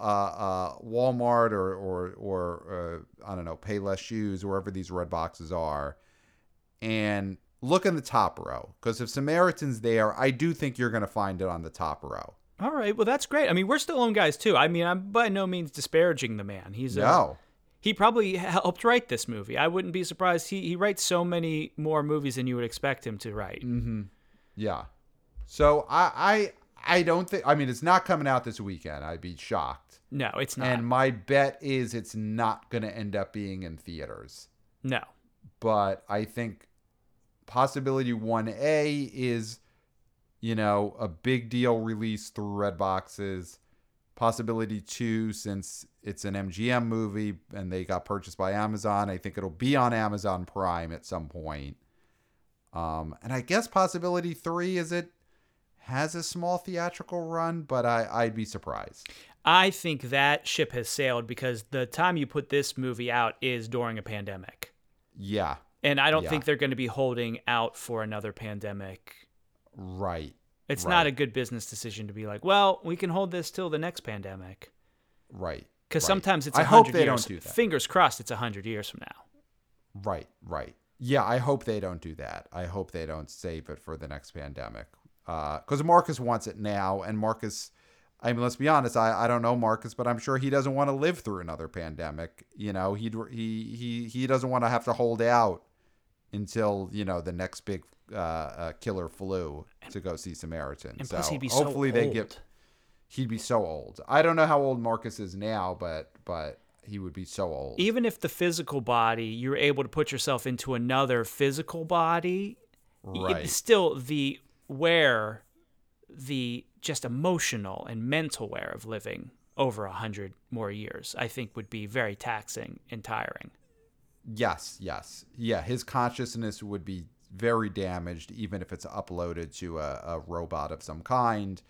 Walmart or I don't know, Payless Shoes, wherever these red boxes are, and look in the top row. Because if Samaritan's there, I do think you're going to find it on the top row. All right. Well, that's great. I mean, we're Stallone guys too. I mean, I'm by no means disparaging the man. He's he probably helped write this movie. I wouldn't be surprised. He writes so many more movies than you would expect him to write. Mm-hmm. Yeah. So I don't think, I mean, it's not coming out this weekend. I'd be shocked. No, it's not. And my bet is it's not going to end up being in theaters. No. But I think possibility 1A is, you know, a big deal release through Redbox's. Possibility 2, since it's an MGM movie and they got purchased by Amazon, I think it'll be on Amazon Prime at some point. And I guess possibility 3 is it has a small theatrical run, but I'd be surprised. I think that ship has sailed because the time you put this movie out is during a pandemic. Yeah. And I don't think they're going to be holding out for another pandemic. Right. It's not a good business decision to be like, well, we can hold this till the next pandemic. Right. Because sometimes it's 100 years. I hope they don't do that. Fingers crossed it's 100 years from now. Right, right. Yeah, I hope they don't do that. I hope they don't save it for the next pandemic. Because Marcus wants it now. And Marcus, I mean, let's be honest, I don't know Marcus, but I'm sure he doesn't want to live through another pandemic. You know, he doesn't want to have to hold out until, you know, the next big killer flu to go see Samaritan. And so plus he'd be hopefully so old. He'd be so old. I don't know how old Marcus is now, but he would be so old. Even if the physical body, you're able to put yourself into another physical body, right? Still the wear, the just emotional and mental wear of living over 100 more years, I think would be very taxing and tiring. Yes, yes. Yeah, his consciousness would be very damaged, even if it's uploaded to a robot of some kind.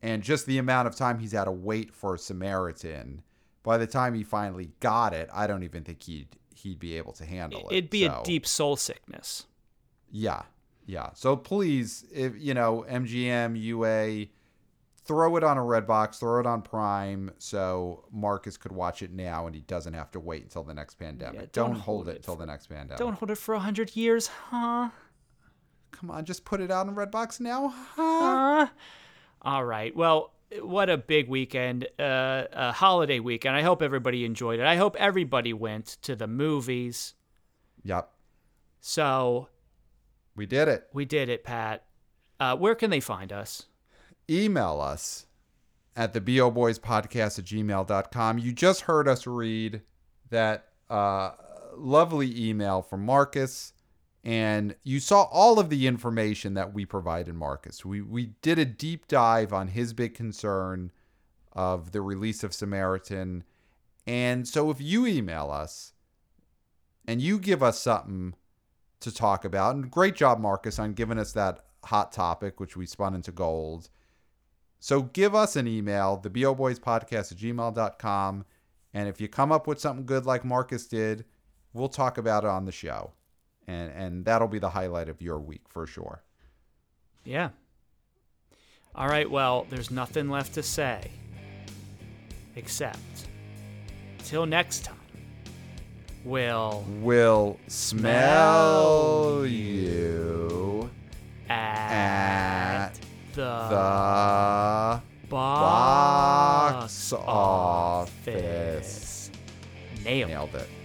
And just the amount of time he's had to wait for Samaritan, by the time he finally got it, I don't even think he'd be able to handle it. It'd be a deep soul sickness. Yeah. Yeah. So please, if you know, MGM, UA, throw it on a Redbox, throw it on Prime, so Marcus could watch it now and he doesn't have to wait until the next pandemic. Yeah, don't hold it until the next pandemic. Don't hold it for 100 years, huh? Come on, just put it out on Redbox now, huh? All right. Well, what a big weekend, a holiday weekend. I hope everybody enjoyed it. I hope everybody went to the movies. Yep. So... we did it. We did it, Pat. Where can they find us? Email us at the B.O. Boys podcast at gmail.com. You just heard us read that lovely email from Marcus, and you saw all of the information that we provided Marcus. We did a deep dive on his big concern of the release of Samaritan. And so if you email us and you give us something to talk about, and great job, Marcus, on giving us that hot topic, which we spun into gold. So give us an email, the BO Boys podcast at gmail.com. And if you come up with something good like Marcus did, we'll talk about it on the show. And that'll be the highlight of your week for sure. Yeah. All right. Well, there's nothing left to say except till next time. Will smell you at the box office. Nailed it.